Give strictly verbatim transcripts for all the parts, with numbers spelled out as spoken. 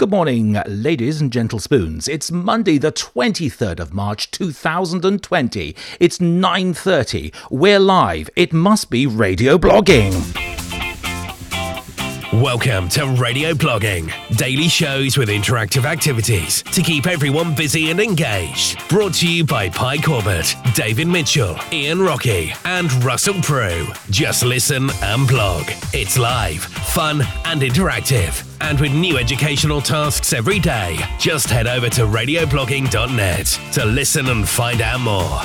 Good morning, ladies and gentle spoons. It's Monday, the twenty-third of March, two thousand twenty. It's nine thirty. We're live. It must be Radio Blogging. Welcome to Radio Blogging. Daily shows with interactive activities to keep everyone busy and engaged. Brought to you by Pie Corbett, David Mitchell, Ian Rocky and Russell Prue. Just listen and blog. It's live, fun and interactive. And with new educational tasks every day, just head over to radio blogging dot net to listen and find out more.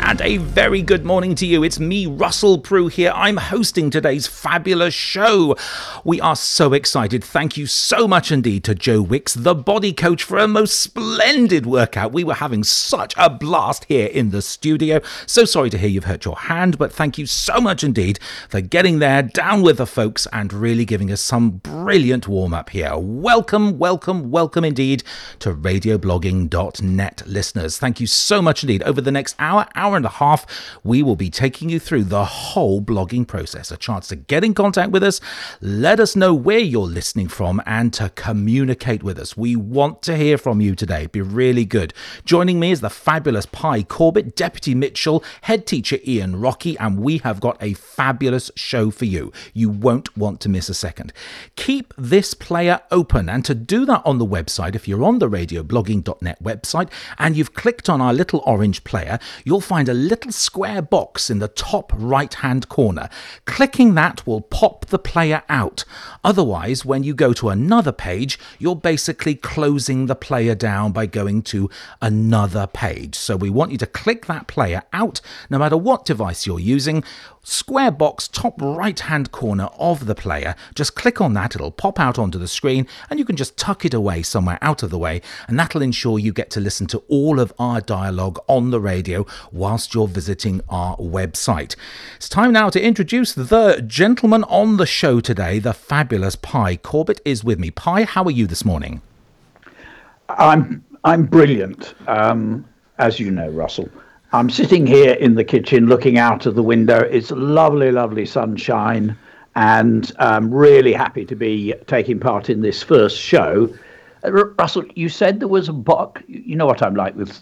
And a very good morning to you. It's me, Russell Prue here. I'm hosting today's fabulous show. We are so excited. Thank you so much indeed to Joe Wicks, the body coach, for a most splendid workout. We were having such a blast here in the studio. So sorry to hear you've hurt your hand, but thank you so much indeed for getting there, down with the folks, and really giving us some brilliant warm-up here. Welcome, welcome, welcome indeed to radio blogging dot net listeners. Thank you so much indeed. Over the next hour, hour and a half, we will be taking you through the whole blogging process. A chance to get in contact with us, let us know where you're listening from, and to communicate with us. We want to hear from you today. It'd be really good. Joining me is the fabulous Pie Corbett, Deputy Mitchell, Head Teacher Ian Rocky, and we have got a fabulous show for you. You won't want to miss a second. Keep this player open, and to do that on the website, if you're on the radio blogging dot net website and you've clicked on our little orange player, you'll find a little square box in the top right hand corner. Clicking that will pop the player out. Otherwise, when you go to another page, you're basically closing the player down by going to another page. So we want you to click that player out, no matter what device you're using. Square box, top right hand corner of the player. Just click on that, it'll pop out onto the screen, and you can just tuck it away somewhere out of the way, and that'll ensure you get to listen to all of our dialogue on the radio whilst you're visiting our website. It's time now to introduce the gentleman on the show today. The fabulous Pie Corbett is with me. Pie, how are you this morning? I'm I'm brilliant, um, as you know, Russell. I'm sitting here in the kitchen looking out of the window. It's lovely, lovely sunshine, and I'm really happy to be taking part in this first show. R- Russell, you said there was a box. You know what I'm like with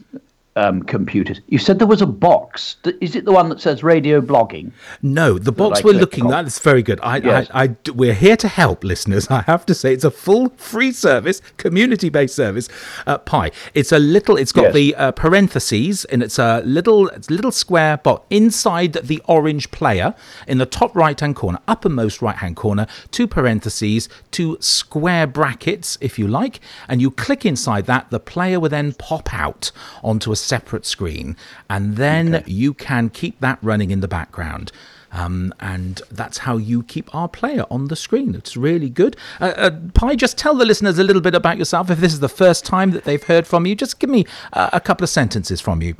um, computers. You said there was a box. Is it the one that says radio blogging? No, the box we're looking at is very good. I, yes. I, I, we're here to help listeners. I have to say it's a full free service, community-based service. Uh, Pie. It's a little. It's got yes. the uh, parentheses, and it's a little, it's a little square box inside the orange player in the top right-hand corner, uppermost right-hand corner. Two parentheses, two square brackets, if you like, and you click inside that. The player will then pop out onto a separate screen, and then okay. you can keep that running in the background. Um, and that's how you keep our player on the screen. It's really good. Uh, uh, Pie, just tell the listeners a little bit about yourself. If this is the first time that they've heard from you, just give me uh, a couple of sentences from you.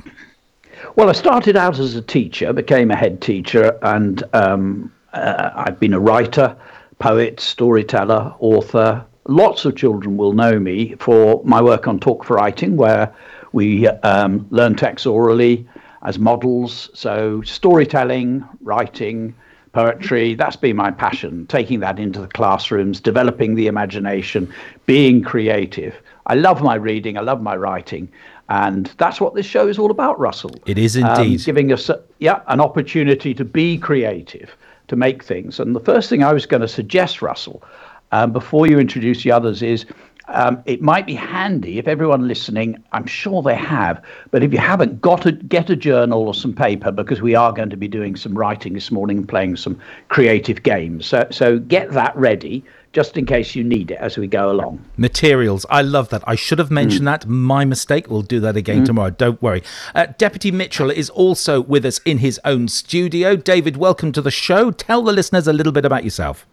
Well, I started out as a teacher, became a head teacher, and um, uh, I've been a writer, poet, storyteller, author. Lots of children will know me for my work on Talk for Writing, where we um, learn text orally as models. So storytelling, writing, poetry, that's been my passion, taking that into the classrooms, developing the imagination, being creative. I love my reading. I love my writing. And that's what this show is all about, Russell. It is indeed. Um, giving us a, yeah, an opportunity to be creative, to make things. And the first thing I was going to suggest, Russell, um, before you introduce the others is, Um, it might be handy if everyone listening, I'm sure they have, but if you haven't, got to get a journal or some paper, because we are going to be doing some writing this morning and playing some creative games. So, so get that ready, just in case you need it as we go along. Materials. I love that. I should have mentioned mm. that. My mistake. We'll do that again mm. tomorrow. Don't worry. Uh, Deputy Mitchell is also with us in his own studio. David, welcome to the show. Tell the listeners a little bit about yourself.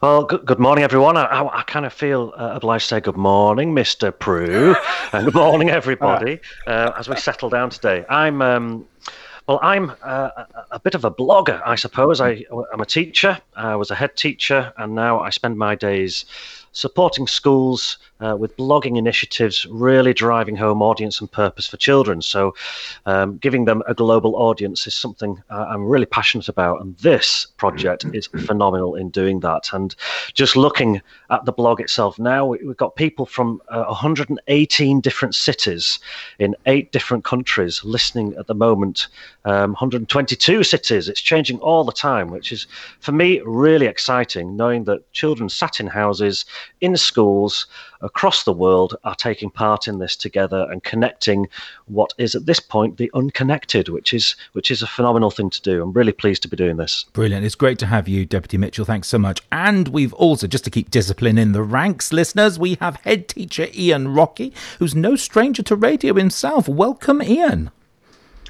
Well, good, good morning, everyone. I, I, I kind of feel uh, obliged to say good morning, Mister Prue, and good morning, everybody, uh, as we settle down today. I'm, um, well, I'm uh, a, a bit of a blogger, I suppose. I, I'm a teacher. I was a head teacher, and now I spend my days supporting schools uh, with blogging initiatives, really driving home audience and purpose for children. So um, giving them a global audience is something uh, I'm really passionate about, and this project is phenomenal in doing that. And just looking at the blog itself now, we've got people from uh, one hundred eighteen different cities in eight different countries listening at the moment, um, one hundred twenty-two cities. It's changing all the time, which is, for me, really exciting, knowing that children sat in houses, in schools, across the world are taking part in this together and connecting what is at this point the unconnected, which is which is a phenomenal thing to do. I'm really pleased to be doing this. Brilliant. It's great to have you, Deputy Mitchell. Thanks so much. And we've also, just to keep discipline in the ranks, listeners, we have head teacher Ian Rocky, who's no stranger to radio himself. Welcome, Ian.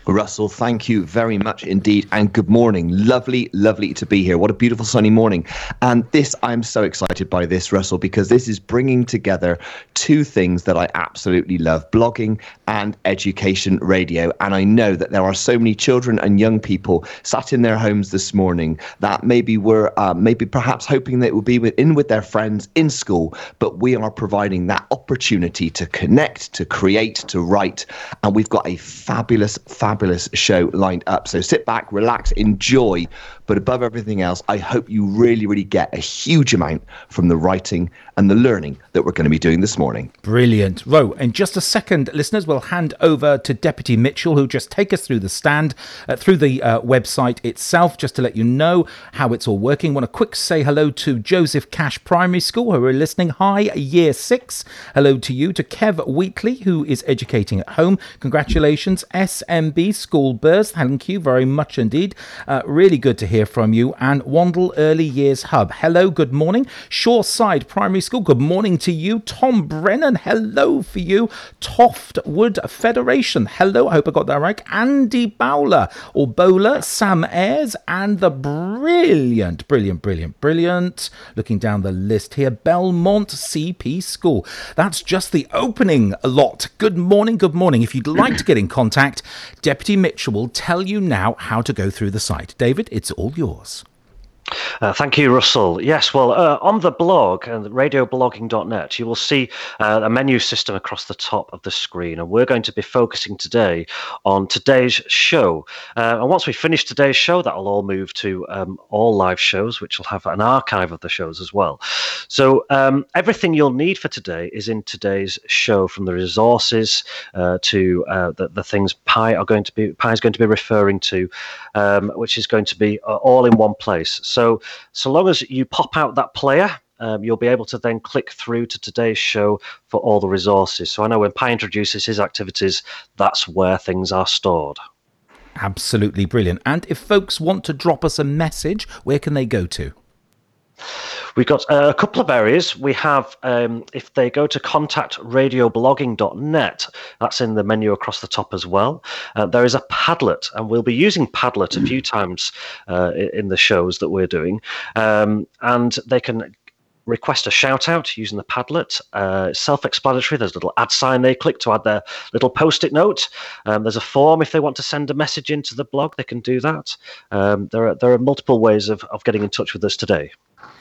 Russell, thank you very much indeed, and good morning. Lovely, lovely to be here. What a beautiful sunny morning. And this, I'm so excited by this, Russell, because this is bringing together two things that I absolutely love, blogging and education radio. And I know that there are so many children and young people sat in their homes this morning that maybe were uh, maybe perhaps hoping that it would be with, in with their friends in school, but we are providing that opportunity to connect, to create, to write. And we've got a fabulous, fabulous Fabulous show lined up. So sit back, relax, enjoy. But above everything else, I hope you really, really get a huge amount from the writing and the learning that we're going to be doing this morning. Brilliant. Ro, in just a second, listeners, we'll hand over to Deputy Mitchell, who'll just take us through the stand, uh, through the uh, website itself, just to let you know how it's all working. I want to quick say hello to Joseph Cash Primary School, who are listening. Hi, Year six. Hello to you. To Kev Wheatley, who is educating at home. Congratulations, S M B. School burst. Thank you very much indeed. Uh, really good to hear from you. And Wandle Early Years Hub. Hello, good morning. Shoreside Primary School. Good morning to you. Tom Brennan. Hello for you. Toftwood Federation. Hello. I hope I got that right. Andy Bowler or Bowler. Sam Ayres and the brilliant, brilliant, brilliant, brilliant. Looking down the list here. Belmont C P School. That's just the opening lot. Good morning. Good morning. If you'd like to get in contact, Deputy Mitchell will tell you now how to go through the site. David, it's all yours. Uh, thank you, Russell. Yes, well, uh, on the blog and uh, radio blogging dot net, you will see uh, a menu system across the top of the screen, and we're going to be focusing today on today's show. Uh, and once we finish today's show, that'll all move to um, all live shows, which will have an archive of the shows as well. So um, everything you'll need for today is in today's show, from the resources uh, to uh, the, the things Pie are going to be Pie is going to be referring to, um, which is going to be uh, all in one place. So So, so long as you pop out that player, um, you'll be able to then click through to today's show for all the resources. So I know when Pie introduces his activities, that's where things are stored. Absolutely brilliant. And if folks want to drop us a message, where can they go to? We've got uh, a couple of areas. We have, um, if they go to contact radio blogging dot net, that's in the menu across the top as well. Uh, there is a Padlet, and we'll be using Padlet a few times uh, in the shows that we're doing. Um, and they can request a shout out using the Padlet. Uh, it's self-explanatory. There's a little ad sign they click to add their little post-it note. Um, there's a form if they want to send a message into the blog, they can do that. Um, there are there are multiple ways of, of getting in touch with us today.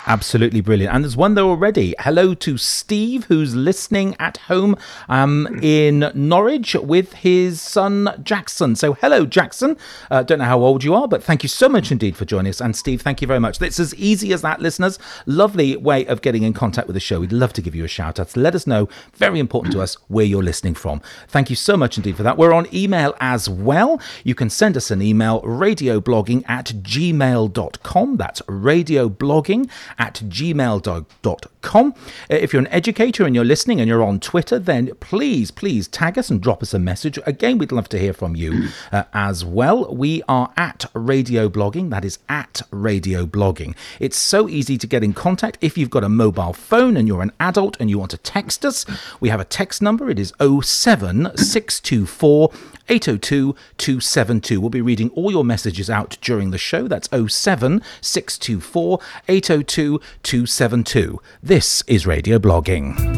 Absolutely brilliant. And there's one there already. Hello to Steve, who's listening at home um, in Norwich with his son, Jackson. So hello, Jackson. I uh, don't know how old you are, but thank you so much indeed for joining us. And Steve, thank you very much. It's as easy as that, listeners. Lovely way of getting in contact with the show. We'd love to give you a shout out. So let us know. Very important to us where you're listening from. Thank you so much indeed for that. We're on email as well. You can send us an email, radio blogging at gmail dot com. That's radioblogging at gmail dot com. If you're an educator and you're listening and you're on Twitter, then please, please tag us and drop us a message. Again, we'd love to hear from you uh, as well. We are at Radio Blogging. That is at Radio Blogging. It's so easy to get in contact. If you've got a mobile phone and you're an adult and you want to text us, we have a text number. It is oh seven six two four eight oh two two seven two. We'll be reading all your messages out during the show. That's oh seven six two four eight oh two two seven two. This is Radio Blogging.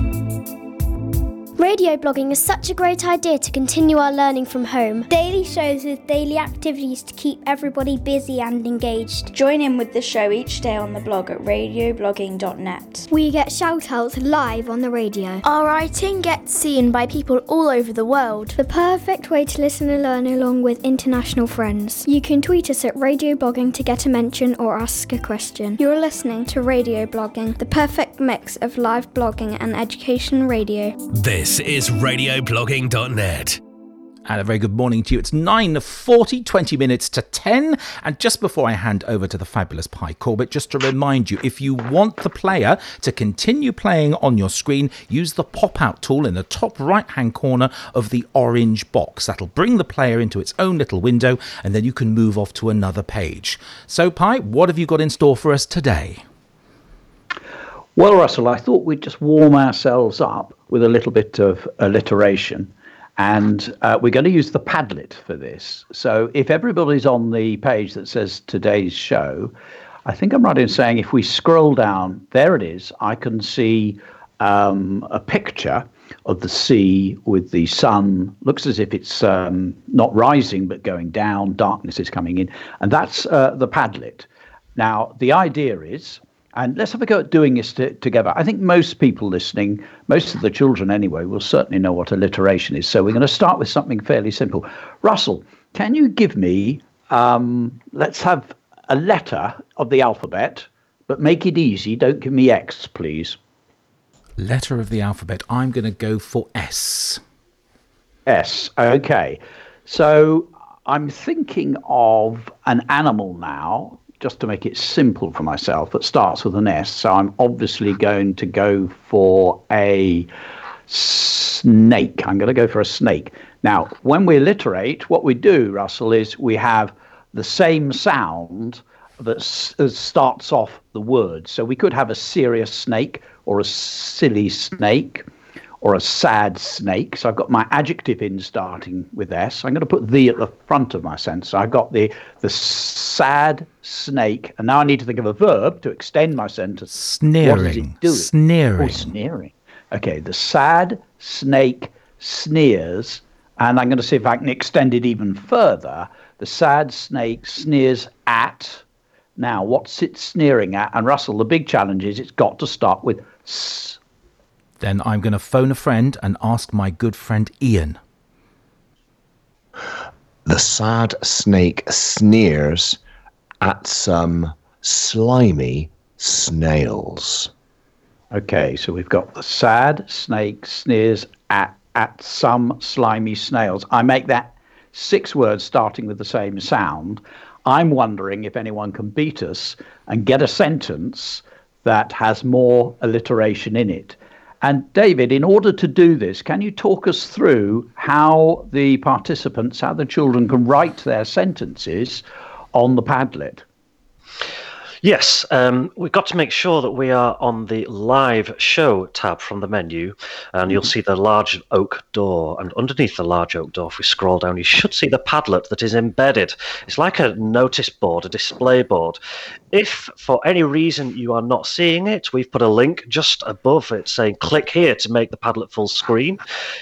Radio blogging is such a great idea to continue our learning from home. Daily shows with daily activities to keep everybody busy and engaged. Join in with the show each day on the blog at radio blogging dot net. We get shout-outs live on the radio. Our writing gets seen by people all over the world. The perfect way to listen and learn along with international friends. You can tweet us at Radio Blogging to get a mention or ask a question. You're listening to Radio Blogging, the perfect mix of live blogging and education radio. This This is radio blogging dot net. And a very good morning to you. It's nine forty, twenty minutes to ten. And just before I hand over to the fabulous Pie Corbett, just to remind you, if you want the player to continue playing on your screen, use the pop-out tool in the top right-hand corner of the orange box. That'll bring the player into its own little window, and then you can move off to another page. So, Pie, what have you got in store for us today? Well, Russell, I thought we'd just warm ourselves up with a little bit of alliteration. And uh, we're going to use the Padlet for this. So if everybody's on the page that says today's show, I think I'm right in saying if we scroll down, there it is. I can see um, a picture of the sea with the sun. Looks as if it's um, not rising, but going down. Darkness is coming in. And that's uh, the Padlet. Now, the idea is... And let's have a go at doing this t- together. I think most people listening, most of the children anyway, will certainly know what alliteration is. So we're going to start with something fairly simple. Russell, can you give me, um, let's have a letter of the alphabet, but make it easy. Don't give me X, please. Letter of the alphabet. I'm going to go for S. S, okay. So I'm thinking of an animal now, just to make it simple for myself, that starts with an S. So I'm obviously going to go for a snake. I'm going to go for a snake. Now, when we alliterate, what we do, Russell, is we have the same sound that s- starts off the word. So we could have a serious snake or a silly snake or a sad snake. So I've got my adjective in starting with S. I'm going to put the at the front of my sentence. So I've got the the sad snake. And now I need to think of a verb to extend my sentence. Sneering. What is it doing? Sneering. Oh, sneering. Okay, the sad snake sneers. And I'm going to see if I can extend it even further. The sad snake sneers at. Now, what's it sneering at? And Russell, the big challenge is it's got to start with S. Then I'm going to phone a friend and ask my good friend Ian. The sad snake sneers at some slimy snails. Okay, so we've got the sad snake sneers at, at some slimy snails. I make that six words starting with the same sound. I'm wondering if anyone can beat us and get a sentence that has more alliteration in it. And David, in order to do this, can you talk us through how the participants, how the children can write their sentences on the Padlet? Yes, um, we've got to make sure that we are on the live show tab from the menu, and you'll see the large oak door. And underneath the large oak door, if we scroll down, you should see the Padlet that is embedded. It's like a notice board, a display board. If for any reason you are not seeing it, we've put a link just above it saying click here to make the Padlet full screen.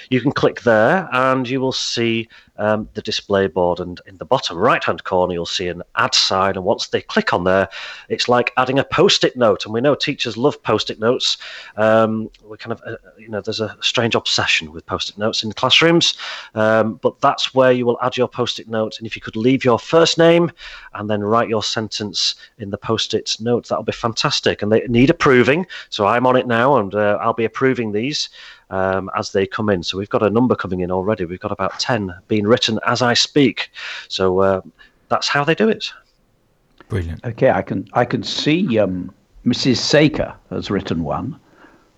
You can click there and you will see um, the display board, and in the bottom right-hand corner you'll see an add sign, and once they click on there, it's like adding a post-it note, and we know teachers love post-it notes. Um, we kind of, uh, you know, there's a strange obsession with post-it notes in classrooms, um, but that's where you will add your post-it note, and if you could leave your first name and then write your sentence in the post-it notes, that'll be fantastic. And they need approving, so I'm on it now, and uh, I'll be approving these um, as they come in. So we've got a number coming in already. We've got about ten being written as I speak. So uh, that's how they do it. Brilliant. Okay, I can I can see um, Missus Saker has written one.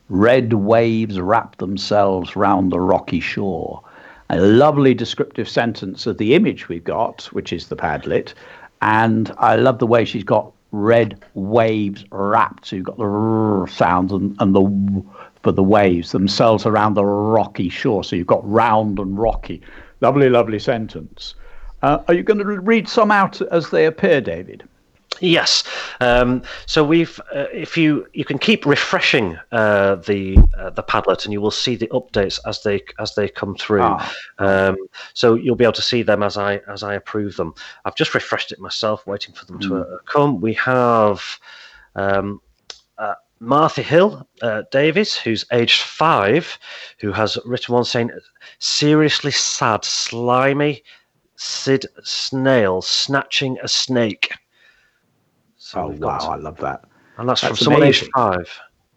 Red waves wrap themselves round the rocky shore. A lovely descriptive sentence of the image we've got, which is the Padlet. And I love the way she's got red waves wrapped. So you've got the r sound and, and the w for the waves themselves around the rocky shore. So you've got round and rocky. Lovely, lovely sentence. Uh, are you going to read some out as they appear, David? Yes. Um, so we've, uh, if you, you can keep refreshing uh, the uh, the Padlet, and you will see the updates as they as they come through. Oh. Um, so you'll be able to see them as I as I approve them. I've just refreshed it myself, waiting for them mm. to uh, come. We have um, uh, Martha Hill uh, Davies, who's aged five, who has written one saying, "Seriously sad, slimy Sid Snail snatching a snake." So oh, wow, to... I love that. And that's, that's from someone aged five.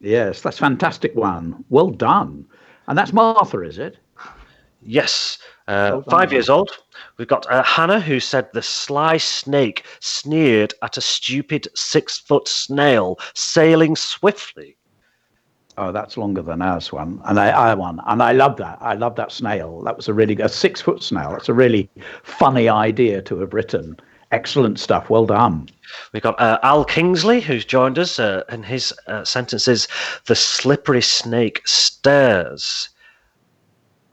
Yes, that's a fantastic one. Well done. And that's Martha, is it? Yes. Uh, well done, five Martha. Years old. We've got uh, Hannah, who said, "The sly snake sneered at a stupid six-foot snail sailing swiftly." Oh, that's longer than ours one. And I, I one. And I love that. I love that snail. That was a really good six-foot snail. That's a really funny idea to have written. Excellent stuff. Well done. We've got uh, Al Kingsley, who's joined us, uh, and his uh, sentence is, "The slippery snake stares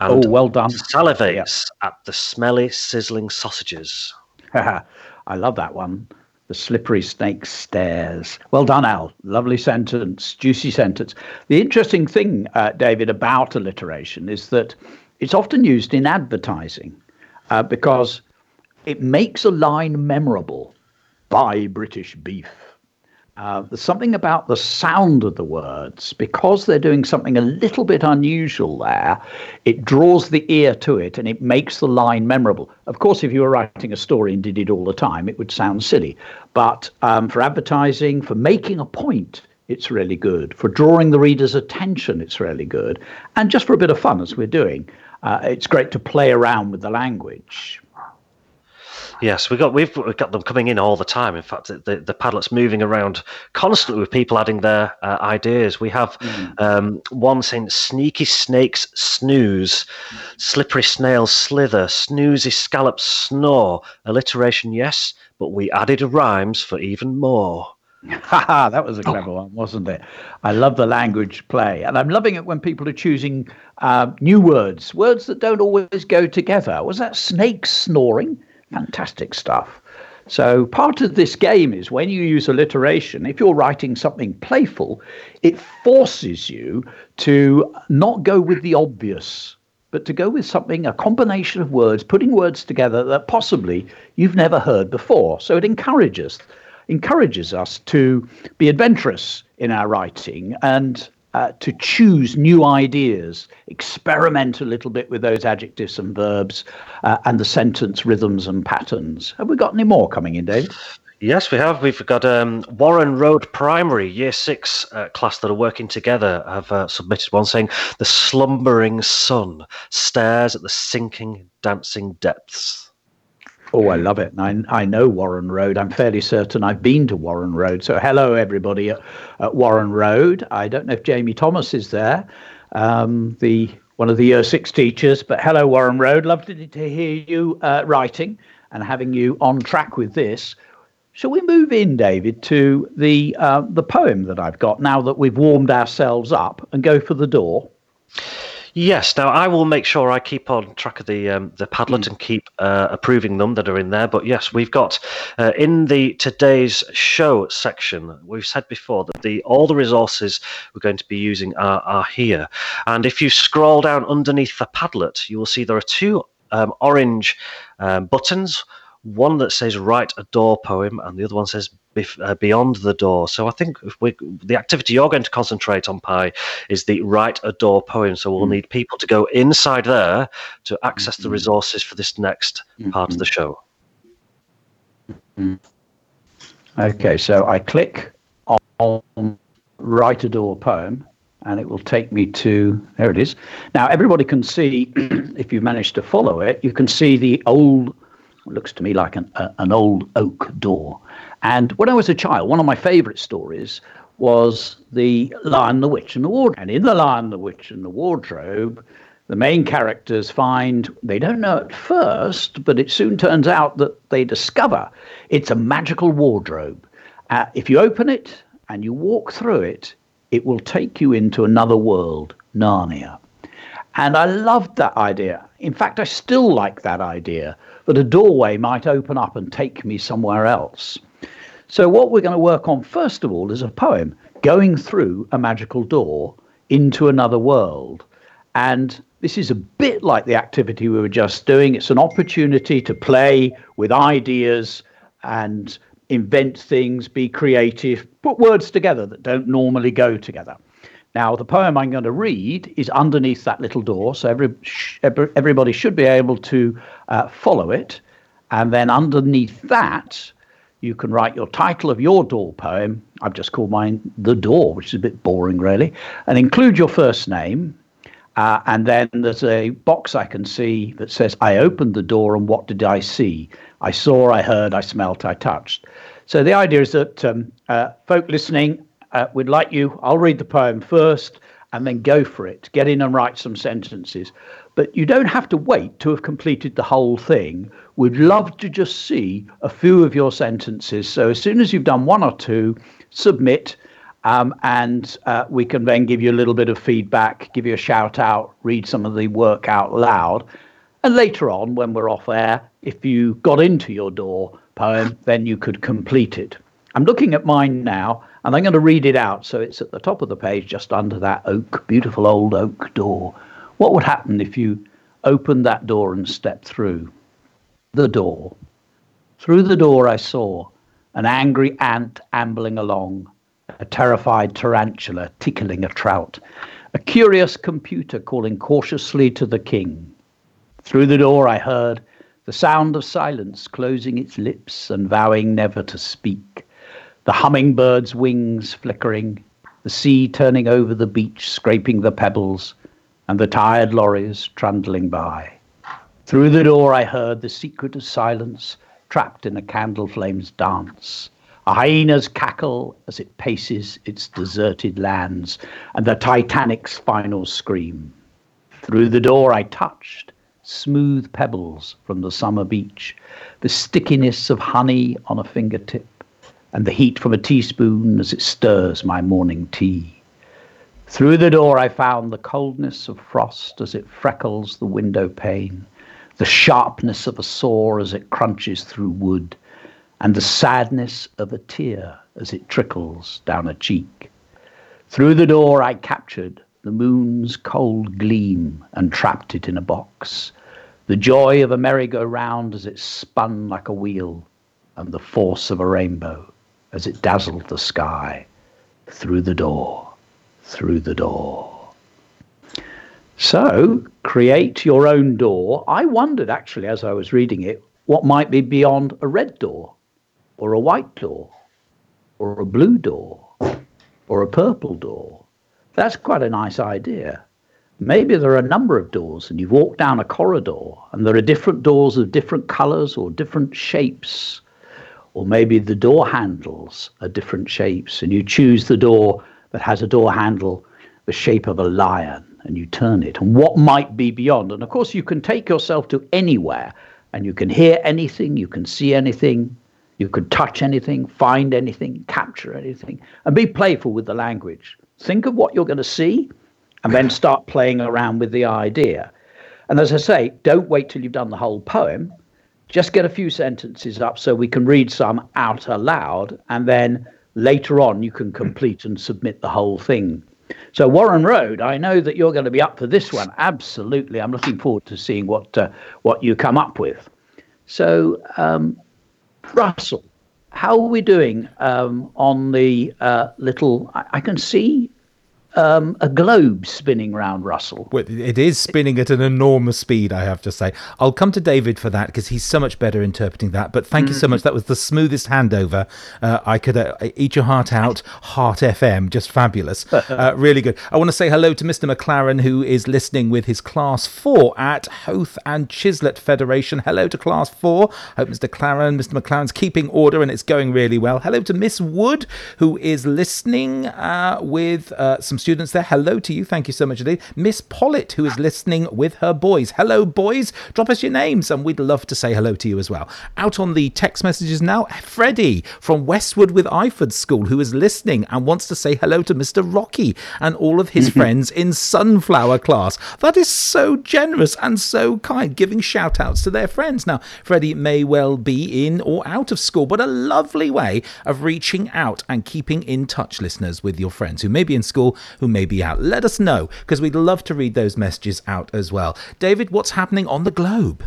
and oh, well done. salivates yeah. at the smelly, sizzling sausages." I love that one. The slippery snake stares. Well done, Al. Lovely sentence, juicy sentence. The interesting thing, uh, David, about alliteration is that it's often used in advertising uh, because it makes a line memorable. "Buy British beef." Uh, there's something about the sound of the words, because they're doing something a little bit unusual there, it draws the ear to it and it makes the line memorable. Of course, if you were writing a story and did it all the time, it would sound silly. But um, for advertising, for making a point, it's really good. For drawing the reader's attention, it's really good. And just for a bit of fun, as we're doing, uh, it's great to play around with the language. Yes, we got we've, we've got them coming in all the time. In fact, the, the Padlet's moving around constantly with people adding their uh, ideas. We have mm. um, one saying, "Sneaky snakes snooze, slippery snails slither, snoozy scallops snore. Alliteration, yes, but we added rhymes for even more." That was a clever one, wasn't it? I love the language play, and I'm loving it when people are choosing uh, new words, words that don't always go together. Was that snake snoring? Fantastic stuff. So part of this game is when you use alliteration, if you're writing something playful, it forces you to not go with the obvious, but to go with something, a combination of words, putting words together that possibly you've never heard before. So it encourages, encourages us to be adventurous in our writing and uh, to choose new ideas, experiment a little bit with those adjectives and verbs uh, and the sentence rhythms and patterns. Have we got any more coming in, David? Yes, we have. We've got um, Warren Road Primary, Year six uh, class that are working together. I've uh, submitted one saying, "The slumbering sun stares at the sinking, dancing depths." Oh, I love it. And I, I know Warren Road. I'm fairly certain I've been to Warren Road. So hello, everybody at, at Warren Road. I don't know if Jamie Thomas is there, um, the one of the Year six teachers. But hello, Warren Road. Lovely to hear you uh, writing and having you on track with this. Shall we move in, David, to the uh, the poem that I've got now that we've warmed ourselves up and go for the door? Yes. Now, I will make sure I keep on track of the um, the Padlet mm. and keep uh, approving them that are in there. But yes, we've got uh, in the today's show section, we've said before that the all the resources we're going to be using are, are here. And if you scroll down underneath the Padlet, you will see there are two um, orange um, buttons, one that says "Write a Door Poem" and the other one says Bef- uh, beyond the door. So I think if we, the activity you're going to concentrate on, Pi, is the "Write a Door" poem. So we'll mm-hmm. need people to go inside there to access mm-hmm. the resources for this next mm-hmm. part of the show. Mm-hmm. Okay, so I click on "Write a Door" poem and it will take me to, there it is. Now everybody can see, if you manage to follow it, you can see the old, looks to me like an, uh, an old oak door. And when I was a child, one of my favourite stories was The Lion, the Witch and the Wardrobe. And in The Lion, the Witch and the Wardrobe, the main characters find, they don't know at first, but it soon turns out that they discover it's a magical wardrobe. Uh, if you open it and you walk through it, it will take you into another world, Narnia. And I loved that idea. In fact, I still like that idea, that a doorway might open up and take me somewhere else. So what we're going to work on, first of all, is a poem going through a magical door into another world. And this is a bit like the activity we were just doing. It's an opportunity to play with ideas and invent things, be creative, put words together that don't normally go together. Now, the poem I'm going to read is underneath that little door, so every, everybody should be able to uh, follow it. And then underneath that, you can write your title of your door poem. I've just called mine The Door, which is a bit boring, really, and include your first name. Uh, and then there's a box I can see that says, I opened the door and what did I see? I saw, I heard, I smelt, I touched. So the idea is that um, uh, folk listening, Uh, we'd like you, I'll read the poem first and then go for it. Get in and write some sentences. But you don't have to wait to have completed the whole thing. We'd love to just see a few of your sentences. So as soon as you've done one or two, submit, um, and uh, we can then give you a little bit of feedback, give you a shout out, read some of the work out loud. And later on, when we're off air, if you got into your door poem, then you could complete it. I'm looking at mine now, and I'm going to read it out. So it's at the top of the page, just under that oak, beautiful old oak door. What would happen if you opened that door and stepped through? The door. Through the door I saw an angry ant ambling along, a terrified tarantula tickling a trout, a curious computer calling cautiously to the king. Through the door I heard the sound of silence closing its lips and vowing never to speak. The hummingbird's wings flickering, the sea turning over the beach, scraping the pebbles, and the tired lorries trundling by. Through the door I heard the secret of silence, trapped in a candle flame's dance, a hyena's cackle as it paces its deserted lands, and the Titanic's final scream. Through the door I touched smooth pebbles from the summer beach, the stickiness of honey on a fingertip, and the heat from a teaspoon as it stirs my morning tea. Through the door I found the coldness of frost as it freckles the window pane, the sharpness of a saw as it crunches through wood, and the sadness of a tear as it trickles down a cheek. Through the door I captured the moon's cold gleam and trapped it in a box, the joy of a merry-go-round as it spun like a wheel, and the force of a rainbow as it dazzled the sky. Through the door, through the door. So create your own door. I wondered actually as I was reading it, what might be beyond a red door or a white door or a blue door or a purple door. That's quite a nice idea. Maybe there are a number of doors and you walk down a corridor and there are different doors of different colors or different shapes. Or maybe the door handles are different shapes and you choose the door that has a door handle the shape of a lion and you turn it. And what might be beyond? And of course, you can take yourself to anywhere and you can hear anything, you can see anything, you can touch anything, find anything, capture anything, and be playful with the language. Think of what you're going to see and then start playing around with the idea. And as I say, don't wait till you've done the whole poem. Just get a few sentences up so we can read some out aloud, and then later on you can complete and submit the whole thing. So Warren Road, I know that you're going to be up for this one. Absolutely. I'm looking forward to seeing what uh, what you come up with. So, um, Russell, how are we doing um, on the uh, little, I, I can see Um, a globe spinning round, Russell. It is spinning at an enormous speed, I have to say. I'll come to David for that because he's so much better interpreting that. But thank mm. you so much. That was the smoothest handover. Uh, I could uh, eat your heart out. Heart F M, just fabulous. Uh, really good. I want to say hello to Mister McLaren, who is listening with his Class four at Howth and Chislett Federation. Hello to Class four. Hope Mister McLaren, Mister McLaren's keeping order and it's going really well. Hello to Miss Wood, who is listening uh, with uh, some students there. Hello to you. Thank you so much indeed. Miss Pollitt, who is listening with her boys. Hello, boys. Drop us your names, and we'd love to say hello to you as well. Out on the text messages now, Freddie from Westwood with Iford School, who is listening and wants to say hello to Mister Rocky and all of his friends in Sunflower class. That is so generous and so kind, giving shout-outs to their friends. Now, Freddie may well be in or out of school, but a lovely way of reaching out and keeping in touch, listeners, with your friends who may be in school, who may be out. Let us know, because we'd love to read those messages out as well. David, what's happening on the globe?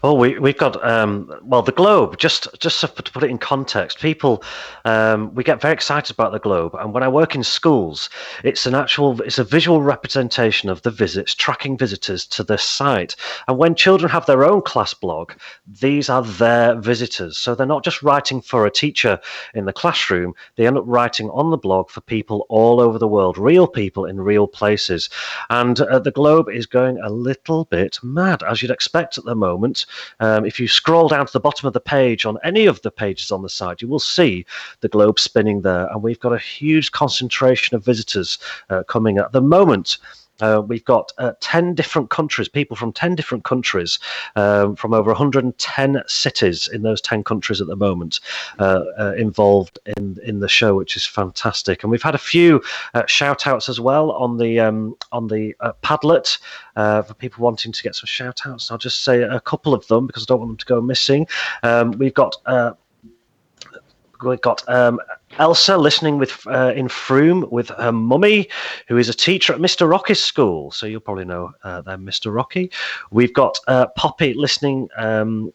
Well, we, we've got, um, well, the globe, just just to put it in context, people, um, we get very excited about the globe. And when I work in schools, it's an actual, it's a visual representation of the visits, tracking visitors to the site. And when children have their own class blog, these are their visitors. So they're not just writing for a teacher in the classroom, they end up writing on the blog for people all over the world, real people in real places. And uh, the globe is going a little bit mad, as you'd expect at the moment. Moment. Um, if you scroll down to the bottom of the page on any of the pages on the site, you will see the globe spinning there. And we've got a huge concentration of visitors uh, coming at the moment. Uh, we've got uh, ten different countries, people from ten different countries, um, from over one hundred ten cities in those ten countries at the moment uh, uh, involved in, in the show, which is fantastic. And we've had a few uh, shout-outs as well on the um, on the uh, Padlet uh, for people wanting to get some shout-outs. I'll just say a couple of them because I don't want them to go missing. Um, we've got... Uh, we've got... Um, Elsa listening with uh, in Froome with her mummy, who is a teacher at Mister Rocky's school. So you'll probably know uh, them, Mister Rocky. We've got uh, Poppy listening, um,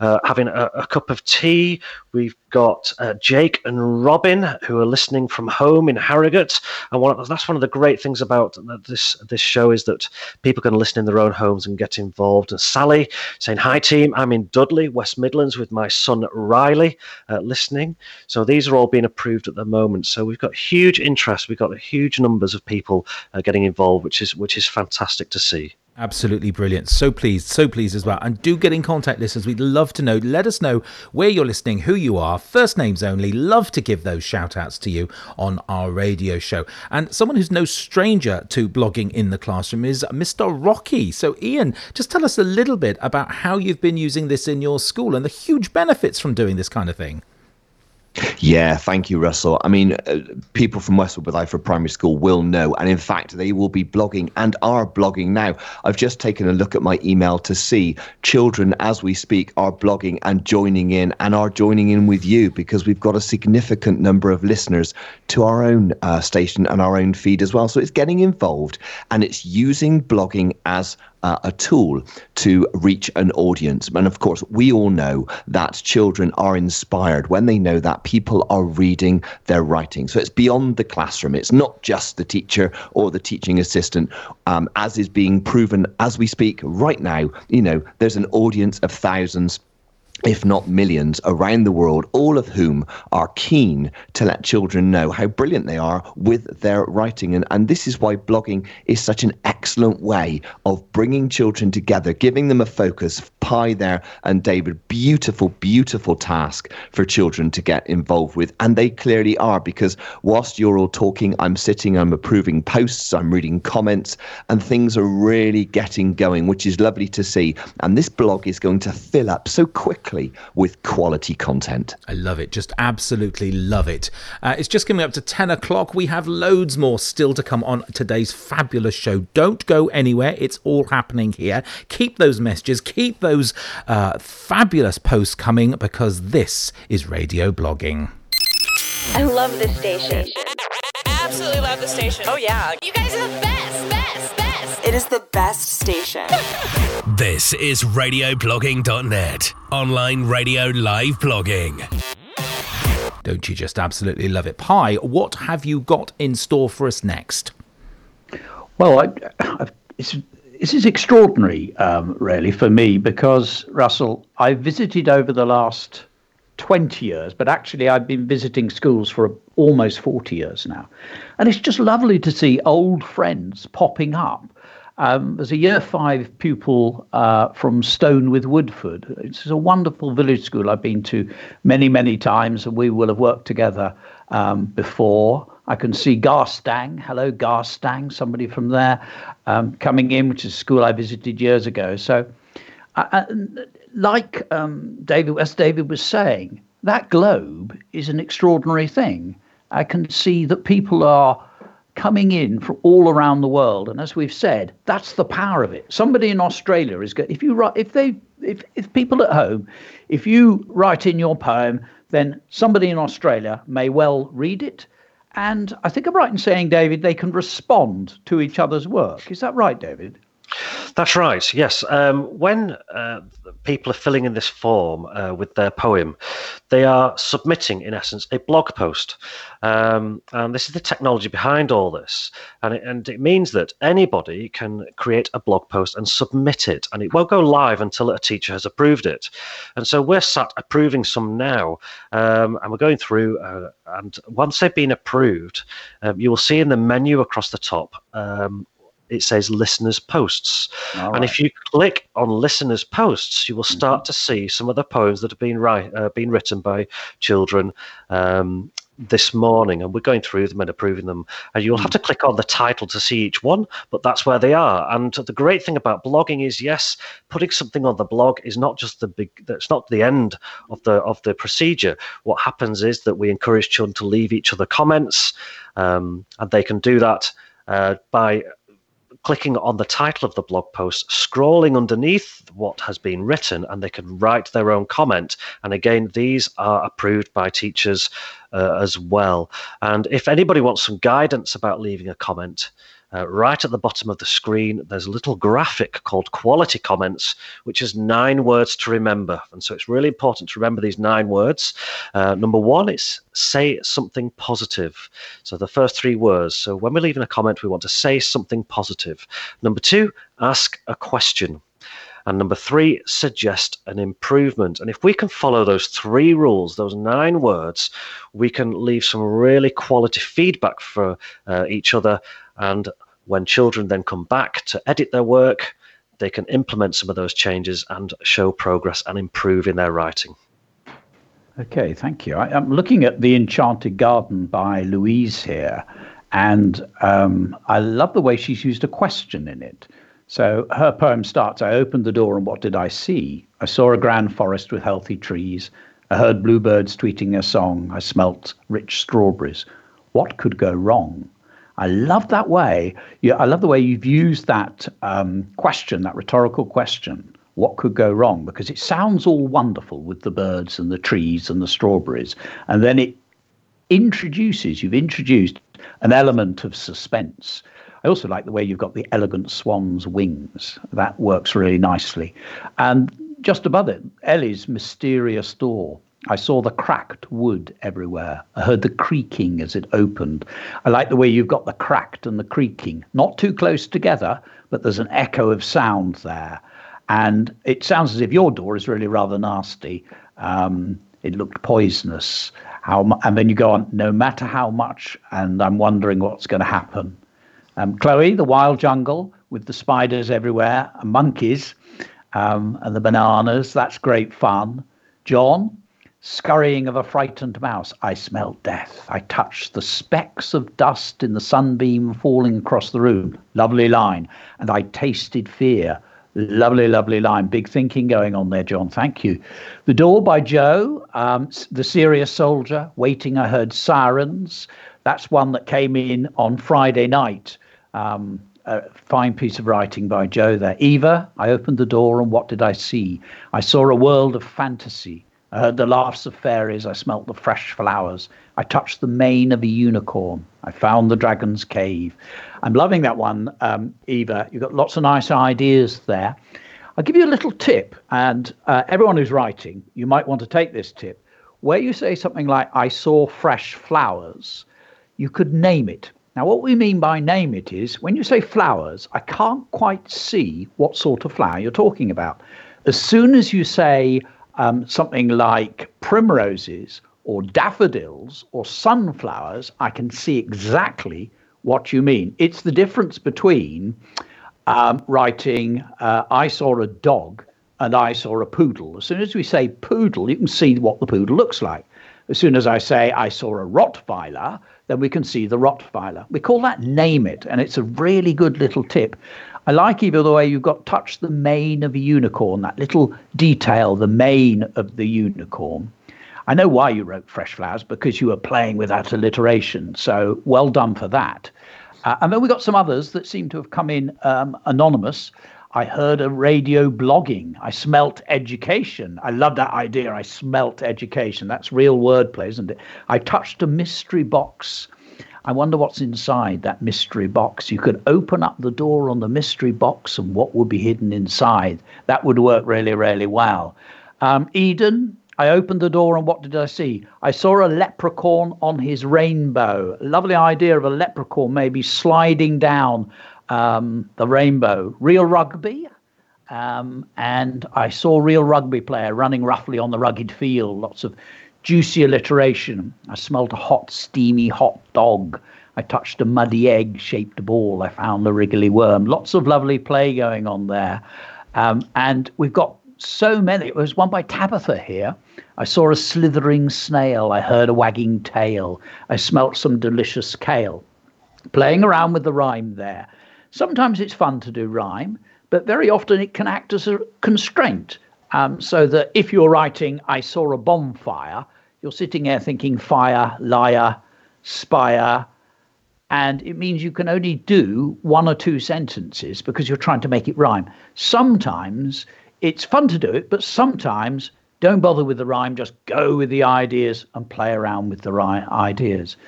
uh, having a, a cup of tea. We've got uh, Jake and Robin, who are listening from home in Harrogate. And one of, that's one of the great things about this this show is that people can listen in their own homes and get involved. And Sally saying, hi, team, I'm in Dudley, West Midlands, with my son Riley uh, listening. So these are all being approved at the moment. So we've got huge interest. We've got huge numbers of people uh, getting involved, which is which is fantastic to see. Absolutely brilliant. So pleased, so pleased as well. And do get in contact, listeners. We'd love to know. Let us know where you're listening, who you are. First names only. Love to give those shout outs to you on our radio show. And someone who's no stranger to blogging in the classroom is Mister Rocky. So Ian, just tell us a little bit about how you've been using this in your school and the huge benefits from doing this kind of thing. Yeah, thank you, Russell. I mean, uh, people from Westwood with Iford Primary School will know, and in fact, they will be blogging and are blogging now. I've just taken a look at my email to see children, as we speak, are blogging and joining in, and are joining in with you, because we've got a significant number of listeners to our own uh, station and our own feed as well. So it's getting involved, and it's using blogging as Uh, a tool to reach an audience. And of course, we all know that children are inspired when they know that people are reading their writing. So it's beyond the classroom. It's not just the teacher or the teaching assistant, um, as is being proven as we speak right now. You know, there's an audience of thousands, if not millions, around the world, all of whom are keen to let children know how brilliant they are with their writing. And, and this is why blogging is such an excellent way of bringing children together, giving them a focus. Pie there and David, beautiful, beautiful task for children to get involved with. And they clearly are, because whilst you're all talking, I'm sitting, I'm approving posts, I'm reading comments, and things are really getting going, which is lovely to see. And this blog is going to fill up so quickly with quality content. I love it. Just absolutely love it. Uh, it's just coming up to ten o'clock. We have loads more still to come on today's fabulous show. Don't go anywhere. It's all happening here. Keep those messages. Keep those uh, fabulous posts coming, because this is Radio Blogging. I love this station. Absolutely love this station. Oh, yeah. You guys are the best, best, best. It is the best station. This is radio blogging dot net. Online radio live blogging. Don't you just absolutely love it? Pie, what have you got in store for us next? Well, I, I, it's, this is extraordinary, um, really, for me, because, Russell, I visited over the last twenty years, but actually I've been visiting schools for almost forty years now. And it's just lovely to see old friends popping up. Um, there's a year five pupil uh, from Stone with Woodford. It's a wonderful village school I've been to many, many times, and we will have worked together um, before. I can see Garstang. Hello, Garstang, somebody from there um, coming in, which is a school I visited years ago. So uh, like um, David, as David was saying, that globe is an extraordinary thing. I can see that people are coming in from all around the world. And as we've said, that's the power of it. Somebody in Australia is going, if you write, if they, if, if people at home, if you write in your poem, then somebody in Australia may well read it. And I think I'm right in saying, David, they can respond to each other's work. Is that right, David? That's right, yes. Um, when uh, people are filling in this form uh, with their poem, they are submitting, in essence, a blog post. Um, and this is the technology behind all this. And it, and it means that anybody can create a blog post and submit it. And it won't go live until a teacher has approved it. And so we're sat approving some now. Um, and we're going through, uh, and once they've been approved, um, you will see in the menu across the top, um, it says listeners' posts. All and right. If you click on listeners' posts, you will start mm-hmm. to see some of the poems that have been, ri- uh, been written by children um, this morning. And we're going through them and approving them. And you'll have to click on the title to see each one, but that's where they are. And the great thing about blogging is, yes, putting something on the blog is not just the big, that's not the end of the, of the procedure. What happens is that we encourage children to leave each other comments, um, and they can do that uh, by clicking on the title of the blog post, scrolling underneath what has been written, and they can write their own comment. And again, these are approved by teachers uh, as well. And if anybody wants some guidance about leaving a comment, uh, right at the bottom of the screen, there's a little graphic called quality comments, which is nine words to remember. And so it's really important to remember these nine words. Uh, number one is say something positive. So the first three words. So when we're leaving a comment, we want to say something positive. Number two, ask a question. And number three, suggest an improvement. And if we can follow those three rules, those nine words, we can leave some really quality feedback for uh, each other. And when children then come back to edit their work, they can implement some of those changes and show progress and improve in their writing. Okay, thank you. I, I'm looking at The Enchanted Garden by Louise here, and um, I love the way she's used a question in it. So her poem starts, I opened the door and what did I see? I saw a grand forest with healthy trees. I heard bluebirds tweeting a song. I smelt rich strawberries. What could go wrong? I love that way. Yeah, I love the way you've used that um, question, that rhetorical question, what could go wrong? Because it sounds all wonderful with the birds and the trees and the strawberries. And then it introduces, you've introduced an element of suspense. I also like the way you've got the elegant swan's wings. That works really nicely. And just above it, Ellie's mysterious door. I saw the cracked wood everywhere. I heard the creaking as it opened. I like the way you've got the cracked and the creaking, not too close together, but there's an echo of sound there. And it sounds as if your door is really rather nasty. Um, it looked poisonous. How mu- and then you go on, no matter how much, and I'm wondering what's going to happen. Um, Chloe, the wild jungle with the spiders everywhere, and monkeys um, and the bananas. That's great fun. John, scurrying of a frightened mouse. I smelled death. I touched the specks of dust in the sunbeam falling across the room. Lovely line. And I tasted fear. Lovely, lovely line. Big thinking going on there, John. Thank you. The Door by Joe, um, the serious soldier. Waiting, I heard sirens. That's one that came in on Friday night. Um, a fine piece of writing by Joe there. Eva, I opened the door and what did I see? I saw a world of fantasy. I heard the laughs of fairies. I smelt the fresh flowers. I touched the mane of a unicorn. I found the dragon's cave. I'm loving that one, um, Eva. You've got lots of nice ideas there. I'll give you a little tip. And uh, everyone who's writing, you might want to take this tip. Where you say something like, I saw fresh flowers, you could name it. Now, what we mean by name it is when you say flowers, I can't quite see what sort of flower you're talking about. As soon as you say um, something like primroses or daffodils or sunflowers, I can see exactly what you mean. It's the difference between um, writing, uh, I saw a dog and I saw a poodle. As soon as we say poodle, you can see what the poodle looks like. As soon as I say I saw a Rottweiler, then we can see the Rottweiler. We call that name it, and it's a really good little tip. I like even the way you've got touch the mane of a unicorn, that little detail, the mane of the unicorn. I know why you wrote Fresh Flowers, because you were playing with that alliteration. So well done for that. Uh, and then we got some others that seem to have come in um, anonymous. I heard of radio blogging. I smelt education. I love that idea. I smelt education. That's real wordplay, isn't it? I touched a mystery box. I wonder what's inside that mystery box. You could open up the door on the mystery box and what would be hidden inside. That would work really, really well. Um, Eden, I opened the door and what did I see? I saw a leprechaun on his rainbow. Lovely idea of a leprechaun maybe sliding down um, the rainbow. Real rugby. Um, and I saw a real rugby player running roughly on the rugged field. Lots of juicy alliteration. I smelt a hot, steamy hot dog. I touched a muddy egg-shaped ball. I found the wriggly worm. Lots of lovely play going on there. Um, and we've got so many. It was one by Tabitha here. I saw a slithering snail. I heard a wagging tail. I smelt some delicious kale. Playing around with the rhyme there. Sometimes it's fun to do rhyme, but very often it can act as a constraint. Um, so that if you're writing, I saw a bonfire, you're sitting there thinking fire, liar, spire. And it means you can only do one or two sentences because you're trying to make it rhyme. Sometimes it's fun to do it, but sometimes don't bother with the rhyme. Just go with the ideas and play around with the ri- ideas.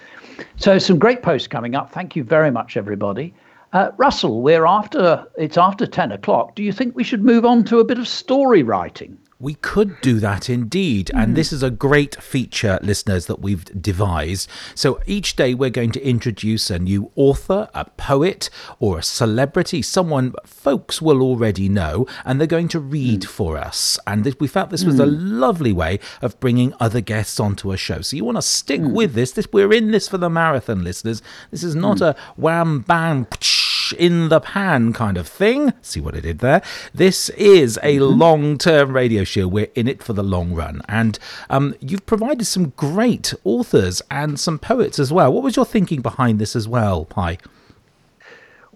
So some great posts coming up. Thank you very much, everybody. Uh, Russell, we're after, it's after ten o'clock. Do you think we should move on to a bit of story writing? We could do that indeed. Mm. And this is a great feature, listeners, that we've devised. So each day we're going to introduce a new author, a poet, or a celebrity, someone folks will already know, and they're going to read mm. for us. And we felt this was mm. a lovely way of bringing other guests onto a show. So you want to stick mm. with this. this. We're in this for the marathon, listeners. This is not mm. a wham, bam, in the pan kind of thing. See what I did there? This is a long-term radio show. We're in it for the long run. And um, you've provided some great authors and some poets as well. What was your thinking behind this as well, Pie?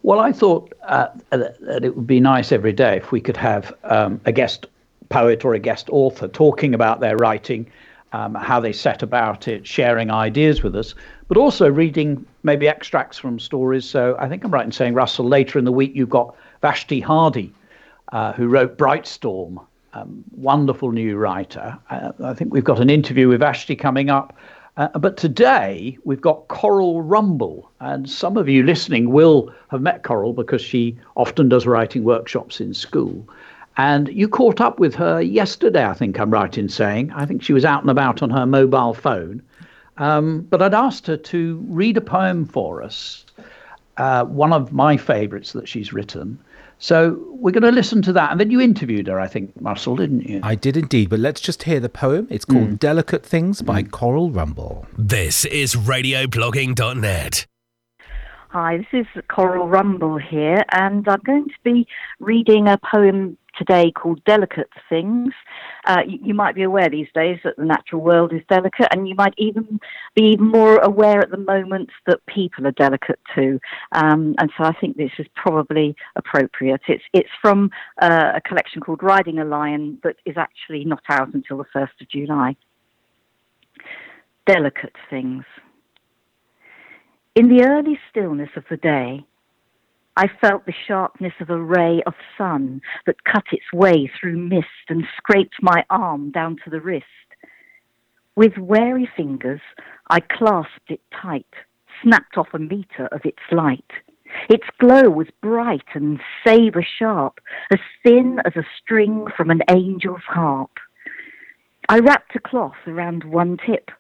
Well, I thought uh, that it would be nice every day if we could have um, a guest poet or a guest author talking about their writing, um, how they set about it, sharing ideas with us, but also reading maybe extracts from stories. So I think I'm right in saying, Russell, later in the week, you've got Vashti Hardy, uh, who wrote Brightstorm, um, wonderful new writer. Uh, I think we've got an interview with Vashti coming up. Uh, but today we've got Coral Rumble. And some of you listening will have met Coral because she often does writing workshops in school. And you caught up with her yesterday, I think I'm right in saying. I think she was out and about on her mobile phone. Um, but I'd asked her to read a poem for us, uh, one of my favourites that she's written. So we're going to listen to that. And then you interviewed her, I think, Russell, didn't you? I did indeed. But let's just hear the poem. It's called mm. Delicate Things by mm. Coral Rumble. This is radio blogging dot net. Hi, this is Coral Rumble here. And I'm going to be reading a poem today called Delicate Things. Uh, you, you might be aware these days that the natural world is delicate, and you might even be even more aware at the moment that people are delicate too. Um, and so I think this is probably appropriate. It's it's from uh, a collection called Riding a Lion that is actually not out until the first of July. Delicate Things. In the early stillness of the day, I felt the sharpness of a ray of sun that cut its way through mist and scraped my arm down to the wrist. With wary fingers, I clasped it tight, snapped off a meter of its light. Its glow was bright and sabre sharp, as thin as a string from an angel's harp. I wrapped a cloth around one tip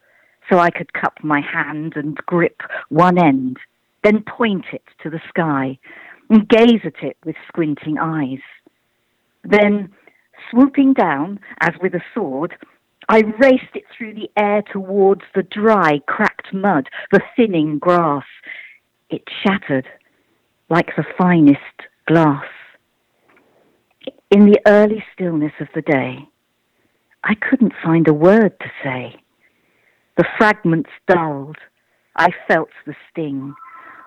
so I could cup my hand and grip one end, then point it to the sky and gaze at it with squinting eyes. Then, swooping down, as with a sword, I raced it through the air towards the dry, cracked mud, the thinning grass. It shattered like the finest glass. In the early stillness of the day, I couldn't find a word to say. the fragments dulled, I felt the sting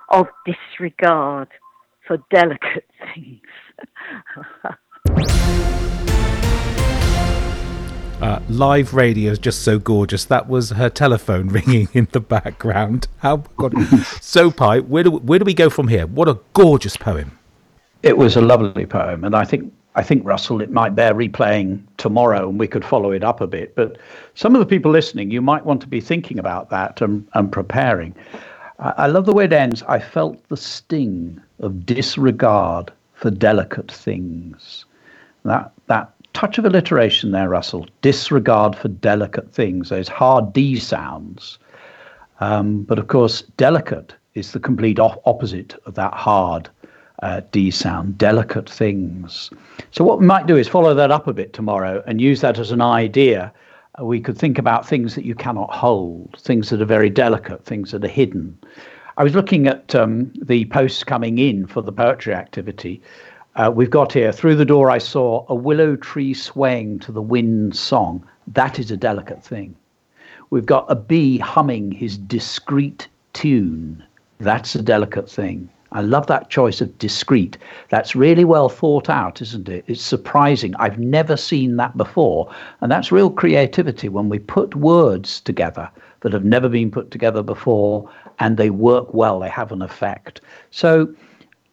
of disregard for delicate things. Uh, live radio is just so gorgeous. That was her telephone ringing in the background. How God. So, Pie, where do we, where do we go from here? What a gorgeous poem! It was a lovely poem, and I think I think Russell, it might bear replaying tomorrow, and we could follow it up a bit. But some of the people listening, you might want to be thinking about that and, and preparing. I, I love the way it ends. I felt the sting of disregard for delicate things. That that. Touch of alliteration there, Russell. Disregard for delicate things, those hard D sounds. Um, but of course, delicate is the complete op- opposite of that hard uh, D sound, delicate things. So what we might do is follow that up a bit tomorrow and use that as an idea. Uh, we could think about things that you cannot hold, things that are very delicate, things that are hidden. I was looking at um, the posts coming in for the poetry activity. Uh, we've got here, through the door I saw a willow tree swaying to the wind's song. That is a delicate thing. We've got a bee humming his discreet tune. That's a delicate thing. I love that choice of discreet. That's really well thought out, isn't it? It's surprising. I've never seen that before. And that's real creativity when we put words together that have never been put together before, and they work well. They have an effect. So,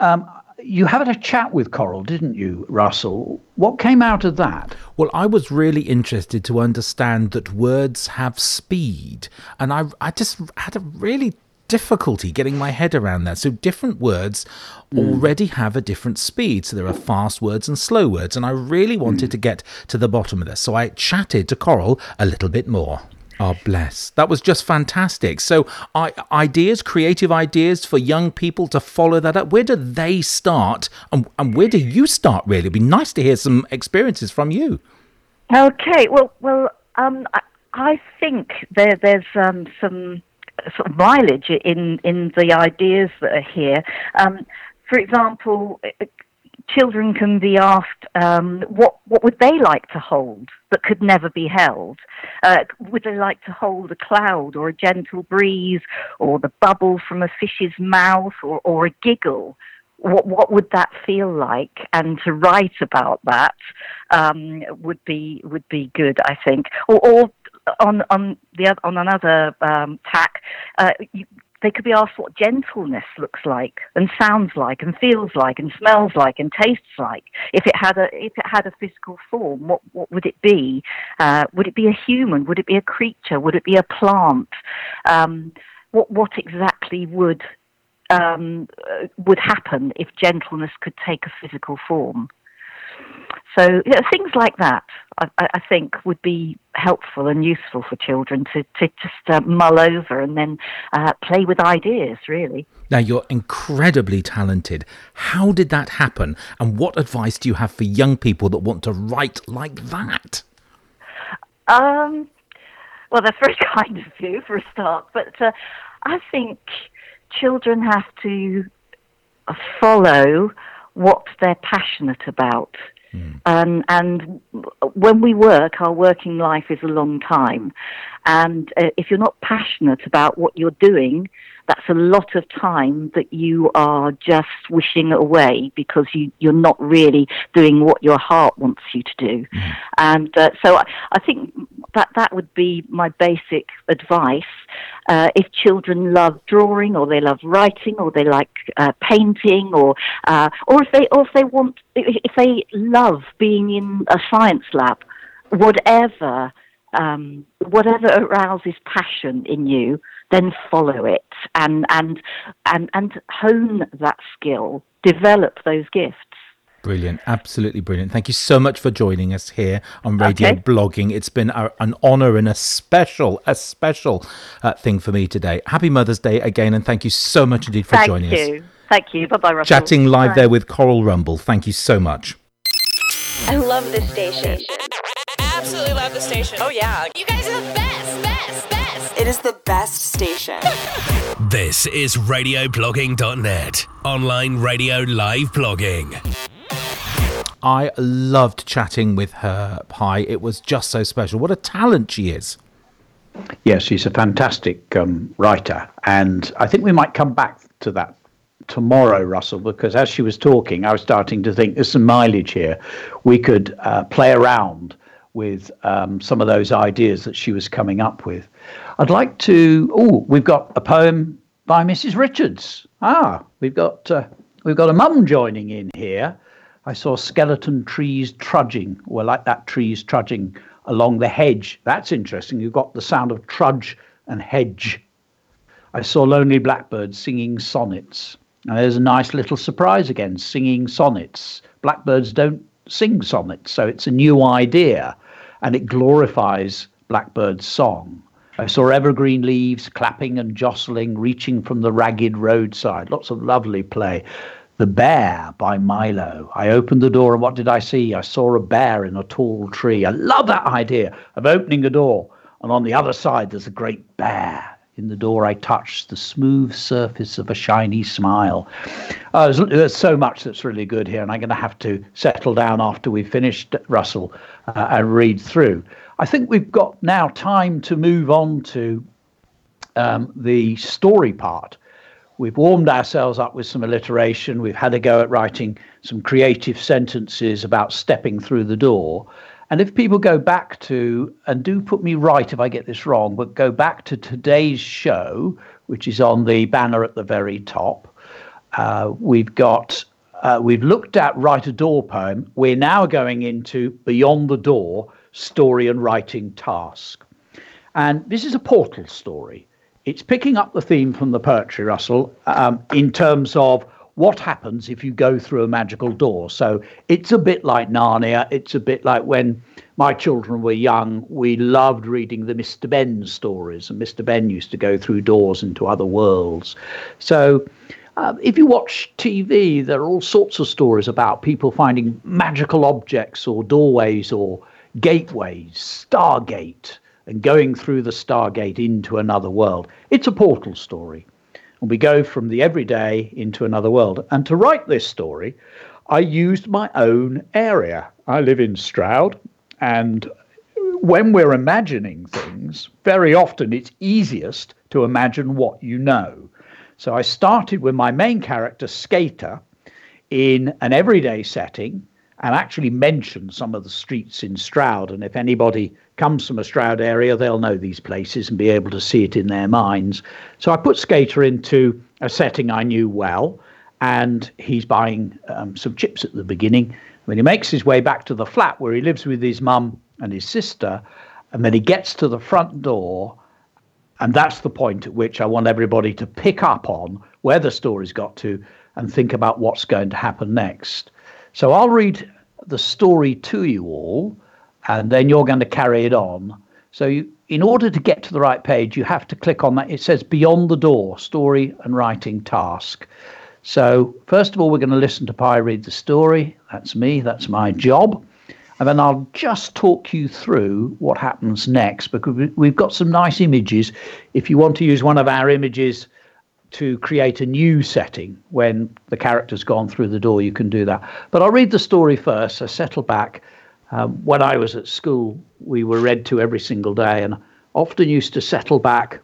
um, you had a chat with Coral, didn't you, Russell? What came out of that? Well, I was really interested to understand that words have speed. And I, I just had a really difficulty getting my head around that. So different words mm. already have a different speed. So there are fast words and slow words. And I really wanted mm. to get to the bottom of this. So I chatted to Coral a little bit more. Oh, bless. That was just fantastic. So I, ideas, creative ideas for young people to follow that up. Where do they start? And, and where do you start, really? It'd be nice to hear some experiences from you. Okay. Well, well, um, I, I think there, there's um, some sort of mileage in, in the ideas that are here. Um, for example, children can be asked, um, what what would they like to hold that could never be held? Uh, would they like to hold a cloud or a gentle breeze or the bubble from a fish's mouth or, or a giggle? What what would that feel like? And to write about that um, would be would be good, I think. Or, or on on the on another um, tack, uh, you, they could be asked what gentleness looks like and sounds like and feels like and smells like and tastes like. If it had a if it had a physical form, what, what would it be? Uh, would it be a human? Would it be a creature? Would it be a plant? Um, what what exactly would um, would happen if gentleness could take a physical form? So you know, things like that, I, I think, would be helpful and useful for children to, to just uh, mull over and then uh, play with ideas, really. Now, you're incredibly talented. How did that happen? And what advice do you have for young people that want to write like that? Um, well, that's very kind of you for a start. But uh, I think children have to follow what they're passionate about. Mm. Um, and when we work, our working life is a long time. And uh, if you're not passionate about what you're doing, that's a lot of time that you are just wishing away because you, you're not really doing what your heart wants you to do. Mm. And uh, so I, I think that that would be my basic advice. Uh, if children love drawing or they love writing or they like uh, painting or uh, or if they or if they want if they love being in a science lab, whatever um, whatever arouses passion in you, then follow it and and and and hone that skill, develop those gifts. Brilliant, absolutely brilliant. Thank you so much for joining us here on Radio okay. Blogging. It's been a, an honour and a special, a special uh, thing for me today. Happy Mother's Day again, and thank you so much indeed for thank joining you. us. Thank you. Thank you. Bye-bye, Russell. Chatting live Bye. there with Coral Rumble. Thank you so much. I love this station. Absolutely love this station. Oh, yeah. You guys are the best, best, best. It is the best station. This is radio blogging dot net. Online radio live blogging. I loved chatting with her, Pie. It was just so special. What a talent she is. yeah, she's a fantastic um, writer. And I think we might come back to that tomorrow, Russell, because as she was talking, I was starting to think there's some mileage here. We could uh, play around with um, some of those ideas that she was coming up with. I'd like to, oh, we've got a poem by Missus Richards. Ah, we've got uh, we've got a mum joining in here. I saw skeleton trees trudging, well, like that trees trudging along the hedge. That's interesting. You've got the sound of trudge and hedge. I saw lonely blackbirds singing sonnets. Now, there's a nice little surprise again, singing sonnets. Blackbirds don't sing sonnets, so it's a new idea, and it glorifies blackbirds' song. I saw evergreen leaves clapping and jostling, reaching from the ragged roadside. Lots of lovely play. The Bear by Milo. I opened the door and what did I see? I saw a bear in a tall tree. I love that idea of opening a door and on the other side there's a great bear. In the door I touched the smooth surface of a shiny smile. Uh, there's, there's so much that's really good here, and I'm going to have to settle down after we've finished, Russell, uh, and read through. I think we've got now time to move on to um, the story part. We've warmed ourselves up with some alliteration. We've had a go at writing some creative sentences about stepping through the door. And if people go back to, and do put me right if I get this wrong, but go back to today's show, which is on the banner at the very top. Uh, we've got, uh, we've looked at Write a Door Poem. We're now going into Beyond the Door, Story and Writing Task. And this is a portal story. It's picking up the theme from the poetry, Russell, um, in terms of what happens if you go through a magical door. So it's a bit like Narnia. It's a bit like when my children were young, we loved reading the Mister Benn stories. And Mister Benn used to go through doors into other worlds. So um, if you watch T V, there are all sorts of stories about people finding magical objects or doorways or gateways, Stargate, and going through the Stargate into another world. It's a portal story. And we go from the everyday into another world. And to write this story, I used my own area. I live in Stroud. And when we're imagining things, very often it's easiest to imagine what you know. So I started with my main character, Skater, in an everyday setting, and actually mention some of the streets in Stroud. And if anybody comes from a Stroud area, they'll know these places and be able to see it in their minds. So I put Skater into a setting I knew well, and he's buying um, some chips at the beginning. When he makes his way back to the flat where he lives with his mum and his sister, and then he gets to the front door, and that's the point at which I want everybody to pick up on where the story's got to and think about what's going to happen next. So I'll read the story to you all, and then you're going to carry it on. So you, in order to get to the right page, you have to click on that. It says Beyond the Door, Story and Writing Task. So first of all, we're going to listen to Pie read the story. That's me. That's my job. And then I'll just talk you through what happens next, because we've got some nice images. If you want to use one of our images to create a new setting when the character's gone through the door, you can do that. But I'll read the story first. I settle back. Um, when I was at school, we were read to every single day, and often used to settle back,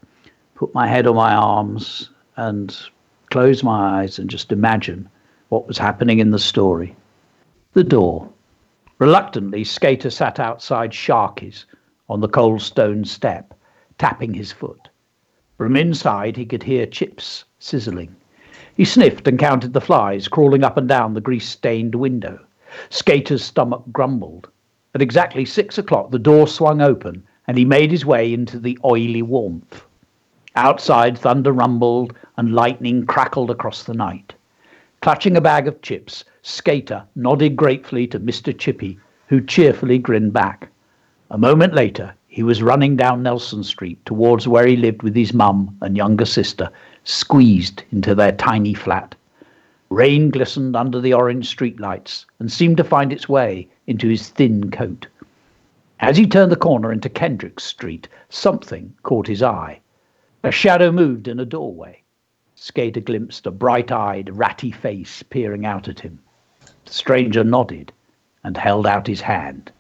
put my head on my arms and close my eyes and just imagine what was happening in the story. The door. Reluctantly, Skater sat outside Sharky's on the cold stone step, tapping his foot. From inside, he could hear chips sizzling. He sniffed and counted the flies crawling up and down the grease-stained window. Skater's stomach grumbled. At exactly six o'clock, the door swung open, and he made his way into the oily warmth. Outside, thunder rumbled, and lightning crackled across the night. Clutching a bag of chips, Skater nodded gratefully to Mister Chippy, who cheerfully grinned back. A moment later, he was running down Nelson Street towards where he lived with his mum and younger sister, squeezed into their tiny flat. Rain glistened under the orange streetlights and seemed to find its way into his thin coat. As he turned the corner into Kendrick Street, something caught his eye. A shadow moved in a doorway. Skater glimpsed a bright-eyed, ratty face peering out at him. The stranger nodded and held out his hand.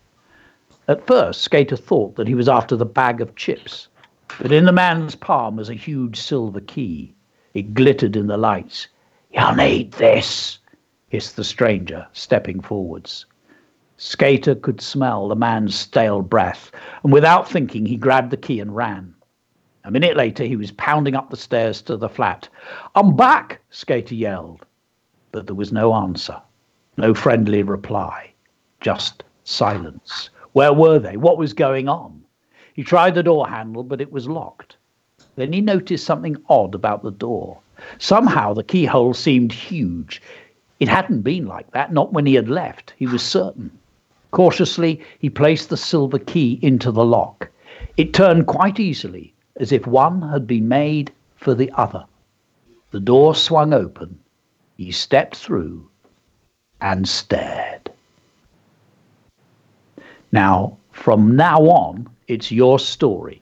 At first, Skater thought that he was after the bag of chips, But in the man's palm was a huge silver key. It glittered in the lights. "You'll need this," hissed the stranger, stepping forwards. Skater could smell the man's stale breath, and without thinking he grabbed the key and ran. A minute later he was pounding up the stairs to the flat. "I'm back," Skater yelled. But there was no answer, no friendly reply, just silence. Where were they? What was going on? He tried the door handle, but it was locked. Then he noticed something odd about the door. Somehow the keyhole seemed huge. It hadn't been like that, not when he had left, he was certain. Cautiously, he placed the silver key into the lock. It turned quite easily, as if one had been made for the other. The door swung open. He stepped through and stared. Now, from now on, it's your story.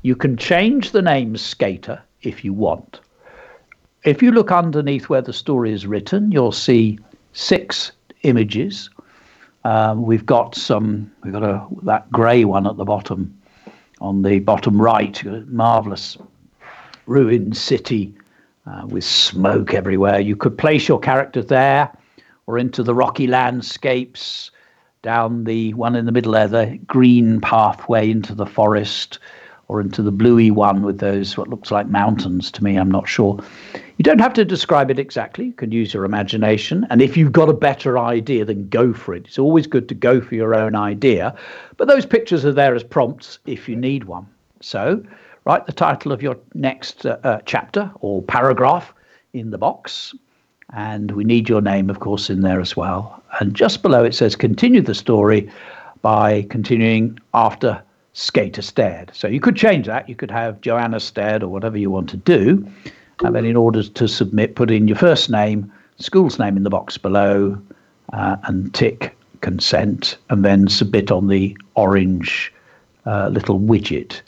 You can change the name Skater if you want. If you look underneath where the story is written, you'll see six images. Um, we've got some, we've got a, that grey one at the bottom, on the bottom right, marvellous ruined city uh, with smoke everywhere. You could place your character there or into the rocky landscapes, down the one in the middle there, the green pathway into the forest, or into the bluey one with those what looks like mountains to me, I'm not sure. You don't have to describe it exactly. You can use your imagination. And if you've got a better idea, then go for it. It's always good to go for your own idea. But those pictures are there as prompts if you need one. So write the title of your next uh, uh, chapter or paragraph in the box. And we need your name, of course, in there as well. And just below it says continue the story by continuing after Skater stared. So you could change that. You could have Joanna stared or whatever you want to do. And then in order to submit, put in your first name, school's name in the box below, uh, and tick consent, and then submit on the orange uh, little widget.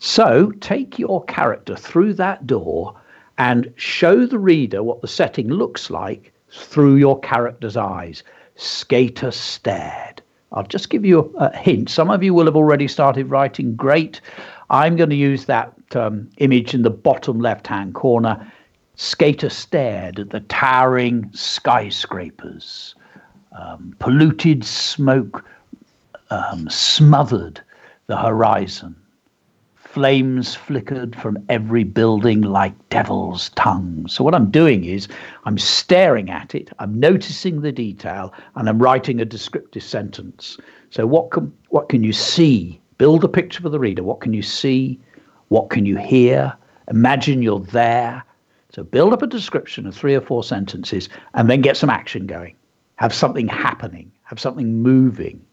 So take your character through that door and show the reader what the setting looks like through your character's eyes. Skater stared. I'll just give you a hint. Some of you will have already started writing. Great. I'm going to use that um, image in the bottom left-hand corner. Skater stared at the towering skyscrapers. Um, polluted smoke um, smothered the horizon. Flames flickered from every building like devil's tongues. So what I'm doing is I'm staring at it, I'm noticing the detail, and I'm writing a descriptive sentence. So what can, what can you see? Build a picture for the reader. What can you see? What can you hear? Imagine you're there. So build up a description of three or four sentences and then get some action going. Have something happening. Have something moving.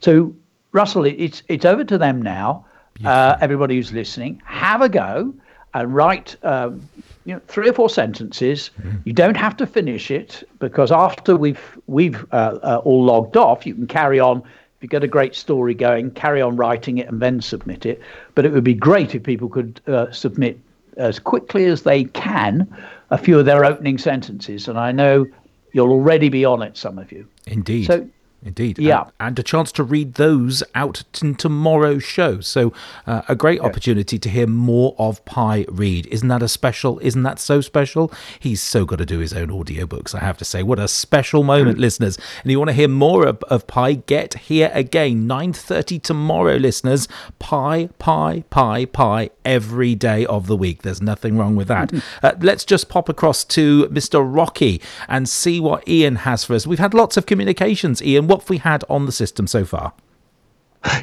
So, Russell, it's it's over to them now. Uh, everybody who's listening, have a go and write um, you know, three or four sentences. Mm-hmm. You don't have to finish it because after we've we've uh, uh, all logged off, you can carry on. If you get a great story going, carry on writing it and then submit it. But it would be great if people could uh, submit as quickly as they can a few of their opening sentences. And I know you'll already be on it, some of you. Indeed. So, Indeed. Yeah. And, and a chance to read those out in tomorrow's show. So uh, a great yeah. opportunity to hear more of Pie read. Isn't that a special? Isn't that so special? He's so got to do his own audiobooks, I have to say. What a special moment, listeners. And you want to hear more of, of Pie, get here again. nine thirty tomorrow, listeners. Pie, Pie, Pie, Pie every day of the week. There's nothing wrong with that. uh, let's just pop across to Mister Rocky and see what Ian has for us. We've had lots of communications, Ian. What we had on the system so far.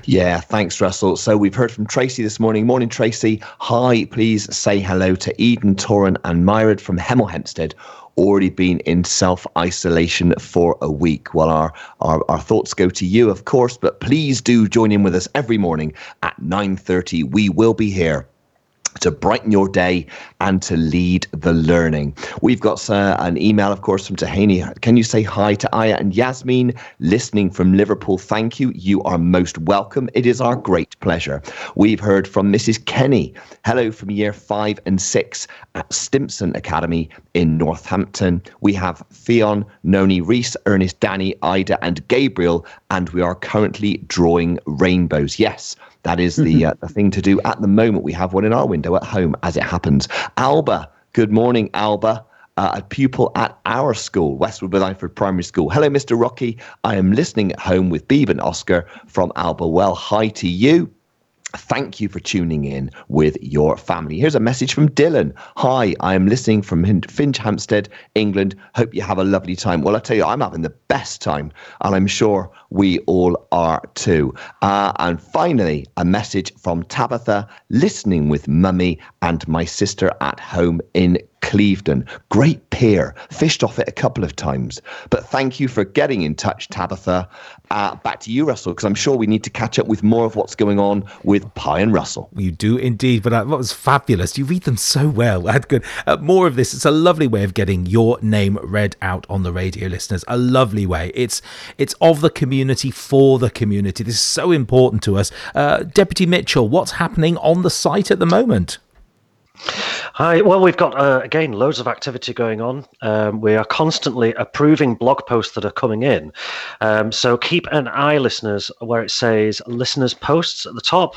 Yeah, thanks, Russell. So we've heard from Tracy this morning. Morning, Tracy. Hi, please say hello to Eden, Toran and Myrad from Hemel Hempstead. Already been in self-isolation for a week. Well, our, our our thoughts go to you, of course, but please do join in with us every morning at nine thirty. We will be here to brighten your day and to lead the learning. We've got uh, an email, of course, from Tahani. Can you say hi to Aya and Yasmin listening from Liverpool? Thank you. You are most welcome. It is our great pleasure. We've heard from Missus Kenny. Hello from year five and six at Stimpson Academy in Northampton. We have Fionn, Noni, Reese, Ernest, Danny, Ida and Gabriel, and we are currently drawing rainbows. Yes, That is the, uh, the thing to do at the moment. We have one in our window at home, as it happens. Alba, good morning, Alba. Uh, a pupil at our school, Westwood Blythford Primary School. Hello, Mister Rocky. I am listening at home with Beeb and Oscar from Alba. Well, hi to you. Thank you for tuning in with your family. Here's a message from Dylan. Hi, I am listening from Finch Hampstead, England. Hope you have a lovely time. Well, I tell you, I'm having the best time, and I'm sure we all are too. Uh, and finally, a message from Tabitha, listening with Mummy and my sister at home in Clevedon. Great pier. Fished off it a couple of times. But thank you for getting in touch, Tabitha. Uh, back to you, Russell, because I'm sure we need to catch up with more of what's going on with Pie and Russell. You do indeed, but that was fabulous. You read them so well. That's good. Uh, more of this. It's a lovely way of getting your name read out on the radio, listeners. A lovely way. It's it's of the community for the community. This is so important to us. Uh, Deputy Mitchell, what's happening on the site at the moment? Hi. Well, we've got, uh, again, loads of activity going on. Um, we are constantly approving blog posts that are coming in. Um, so keep an eye, listeners, where it says listeners' posts at the top,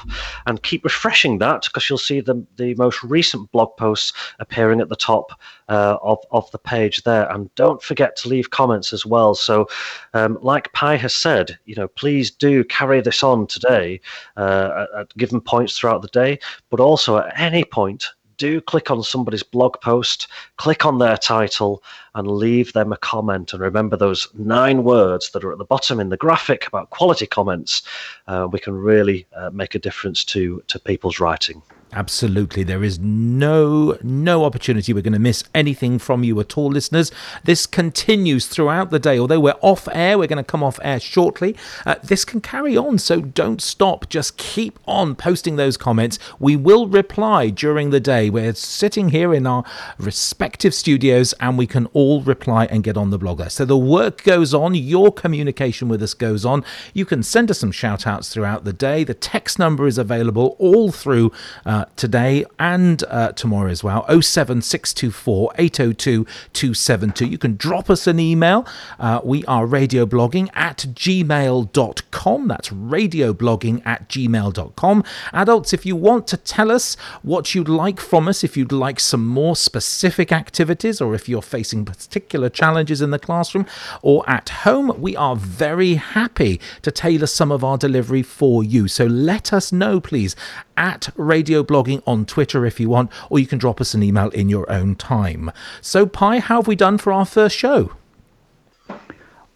and keep refreshing that, because you'll see the, the most recent blog posts appearing at the top uh, of, of the page there. And don't forget to leave comments as well. So um, like Pie has said, you know, please do carry this on today uh, at, at given points throughout the day, but also at any point, do click on somebody's blog post, click on their title, and leave them a comment. And remember those nine words that are at the bottom in the graphic about quality comments. Uh, we can really uh, make a difference to, to people's writing. Absolutely. There is no no opportunity we're going to miss anything from you at all, listeners. This continues throughout the day. Although we're off air, we're going to come off air shortly. Uh, this can carry on, so don't stop. Just keep on posting those comments. We will reply during the day. We're sitting here in our respective studios, and we can all reply and get on the blogger. So the work goes on. Your communication with us goes on. You can send us some shout-outs throughout the day. The text number is available all through uh, today and uh, tomorrow as well. Oh seven six two four eight oh two two seven two. You can drop us an email. Uh, we are radioblogging at gmail dot com. That's radioblogging at gmail dot com. Adults, if you want to tell us what you'd like from us, if you'd like some more specific activities, or if you're facing particular challenges in the classroom or at home, we are very happy to tailor some of our delivery for you. So let us know, please, at radioblogging blogging on Twitter if you want, or you can drop us an email in your own time. So, Pie, how have we done for our first show?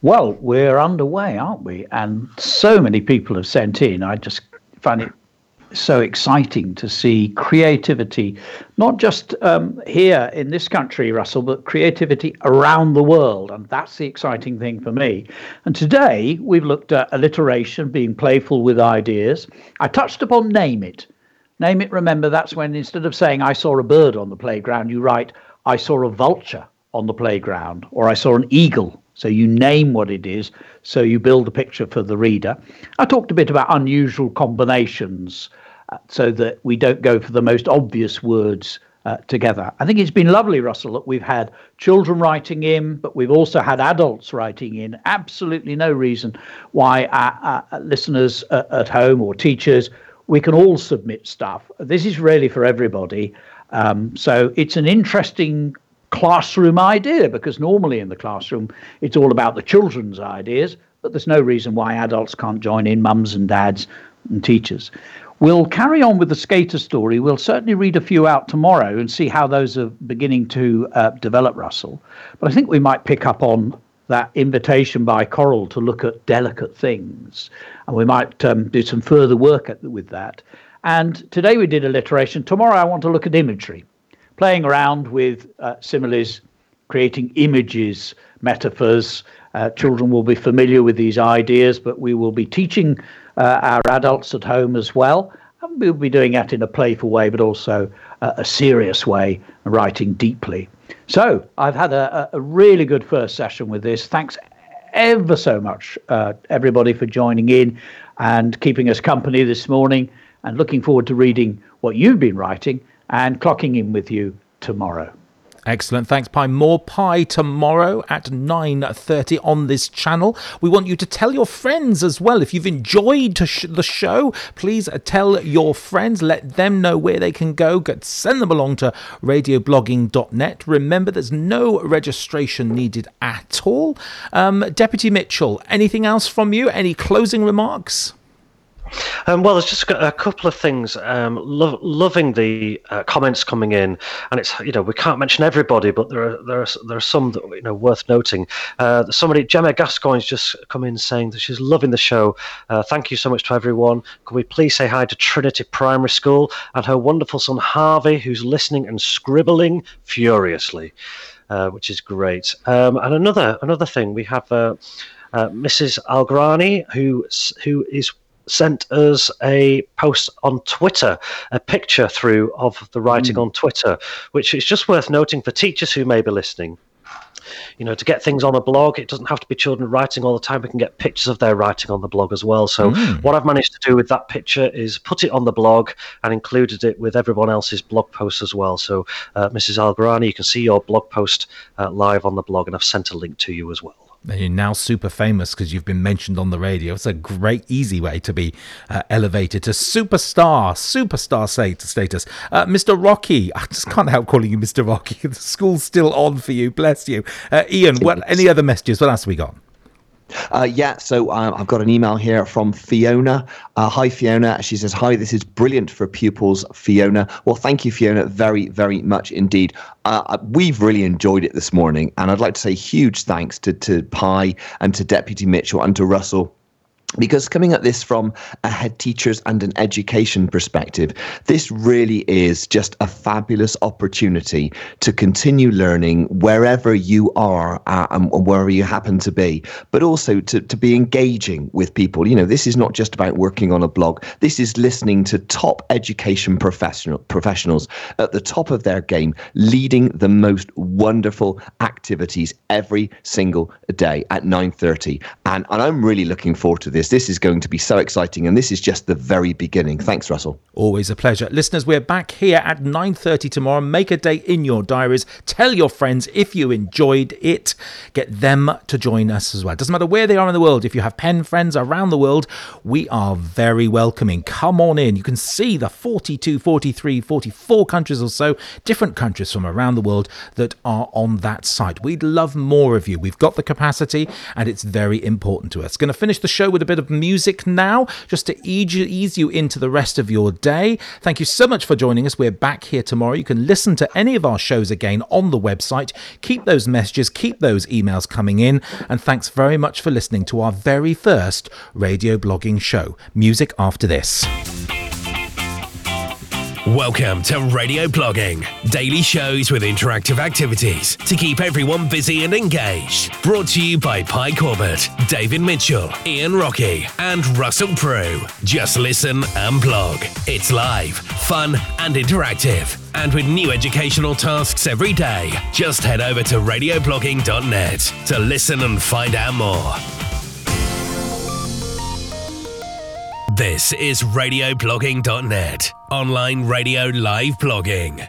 Well, we're underway, aren't we? And so many people have sent in. I just find it so exciting to see creativity, not just um, here in this country, Russell, but creativity around the world. And that's the exciting thing for me. And today we've looked at alliteration, being playful with ideas. I touched upon name it. Name it, remember, that's when instead of saying, I saw a bird on the playground, you write, I saw a vulture on the playground, or I saw an eagle. So you name what it is, so you build a picture for the reader. I talked a bit about unusual combinations, uh, so that we don't go for the most obvious words uh, together. I think it's been lovely, Russell, that we've had children writing in, but we've also had adults writing in. Absolutely no reason why our, our listeners uh, at home or teachers, we can all submit stuff. This is really for everybody. Um, so it's an interesting classroom idea, because normally in the classroom, it's all about the children's ideas, but there's no reason why adults can't join in, mums and dads and teachers. We'll carry on with the skater story. We'll certainly read a few out tomorrow and see how those are beginning to uh, develop, Russell. But I think we might pick up on that invitation by Coral to look at delicate things. And we might um, do some further work at, with that. And today we did alliteration. Tomorrow I want to look at imagery, playing around with uh, similes, creating images, metaphors. Uh, children will be familiar with these ideas, but we will be teaching uh, our adults at home as well. And we'll be doing that in a playful way, but also uh, a serious way, writing deeply. So I've had a, a really good first session with this. Thanks ever so much, uh, everybody, for joining in and keeping us company this morning, and looking forward to reading what you've been writing and clocking in with you tomorrow. Excellent. Thanks, Pie. More Pie tomorrow at nine thirty on this channel. We want you to tell your friends as well. If you've enjoyed the show, please tell your friends. Let them know where they can go. Send them along to radio blogging dot net. Remember, there's no registration needed at all. Um, Deputy Mitchell, anything else from you? Any closing remarks? Um, well, there's just a couple of things. Um, lo- loving the uh, comments coming in, and it's, you know, we can't mention everybody, but there are there are, there are some that, you know, worth noting. Uh, somebody, Gemma Gascoigne's just come in saying that she's loving the show. Uh, thank you so much to everyone. Could we please say hi to Trinity Primary School and her wonderful son Harvey, who's listening and scribbling furiously, uh, which is great. Um, and another another thing, we have uh, uh, Missus Algrani, who who is. sent us a post on Twitter, a picture through of the writing mm. on Twitter, which is just worth noting for teachers who may be listening. You know, to get things on a blog, it doesn't have to be children writing all the time. We can get pictures of their writing on the blog as well. So mm. what I've managed to do with that picture is put it on the blog and included it with everyone else's blog posts as well. So uh, Missus Algrani, you can see your blog post uh, live on the blog, and I've sent a link to you as well. And you're now super famous because you've been mentioned on the radio. It's a great, easy way to be uh, elevated to superstar, superstar status. Uh, Mister Rocky, I just can't help calling you Mister Rocky. The school's still on for you. Bless you. Uh, Ian, what, any other messages? What else have we got? Uh, yeah, so um, I've got an email here from Fiona. Uh, hi, Fiona. She says, hi, this is brilliant for pupils, Fiona. Well, thank you, Fiona, very, very much indeed. Uh, we've really enjoyed it this morning, and I'd like to say huge thanks to, to Pie and to Deputy Mitchell and to Russell, because coming at this from a head teacher's and an education perspective, this really is just a fabulous opportunity to continue learning wherever you are uh, and wherever you happen to be, but also to, to be engaging with people. You know, this is not just about working on a blog. This is listening to top education professional professionals at the top of their game, leading the most wonderful activities every single day at nine thirty. And, and I'm really looking forward to this. This. This is going to be so exciting, and this is just the very beginning. Thanks, Russell. Always a pleasure. Listeners, we're back here at nine thirty tomorrow. Make a day in your diaries. Tell your friends if you enjoyed it. Get them to join us as well. Doesn't matter where they are in the world. If you have pen friends around the world, we are very welcoming. Come on in. You can see the forty-two, forty-three, forty-four countries or so, different countries from around the world that are on that site. We'd love more of you. We've got the capacity, and it's very important to us. Going to finish the show with a bit of music now, just to ease you into the rest of your day. Thank you so much for joining us. We're back here tomorrow. You can listen to any of our shows again on the website. Keep those messages, keep those emails coming in, and thanks very much for listening to our very first radio blogging show. Music after this. Welcome to Radio Blogging, daily shows with interactive activities to keep everyone busy and engaged. Brought to you by Pie Corbett, David Mitchell, Ian Rocky, and Russell Prue. Just listen and blog. It's live, fun, and interactive. And with new educational tasks every day, just head over to radio blogging dot net to listen and find out more. This is radio blogging dot net, online radio live blogging.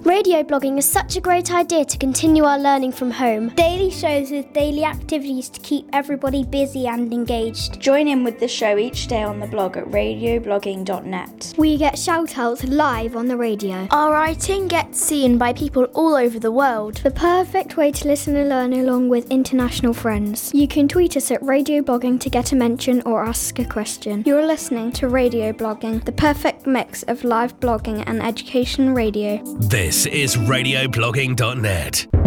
Radio blogging is such a great idea to continue our learning from home. Daily shows with daily activities to keep everybody busy and engaged. Join in with the show each day on the blog at radio blogging dot net. We get shout-outs live on the radio. Our writing gets seen by people all over the world. The perfect way to listen and learn along with international friends. You can tweet us at radioblogging to get a mention or ask a question. You're listening to Radio Blogging, the perfect mix of live blogging and education radio. This This is radio blogging dot net.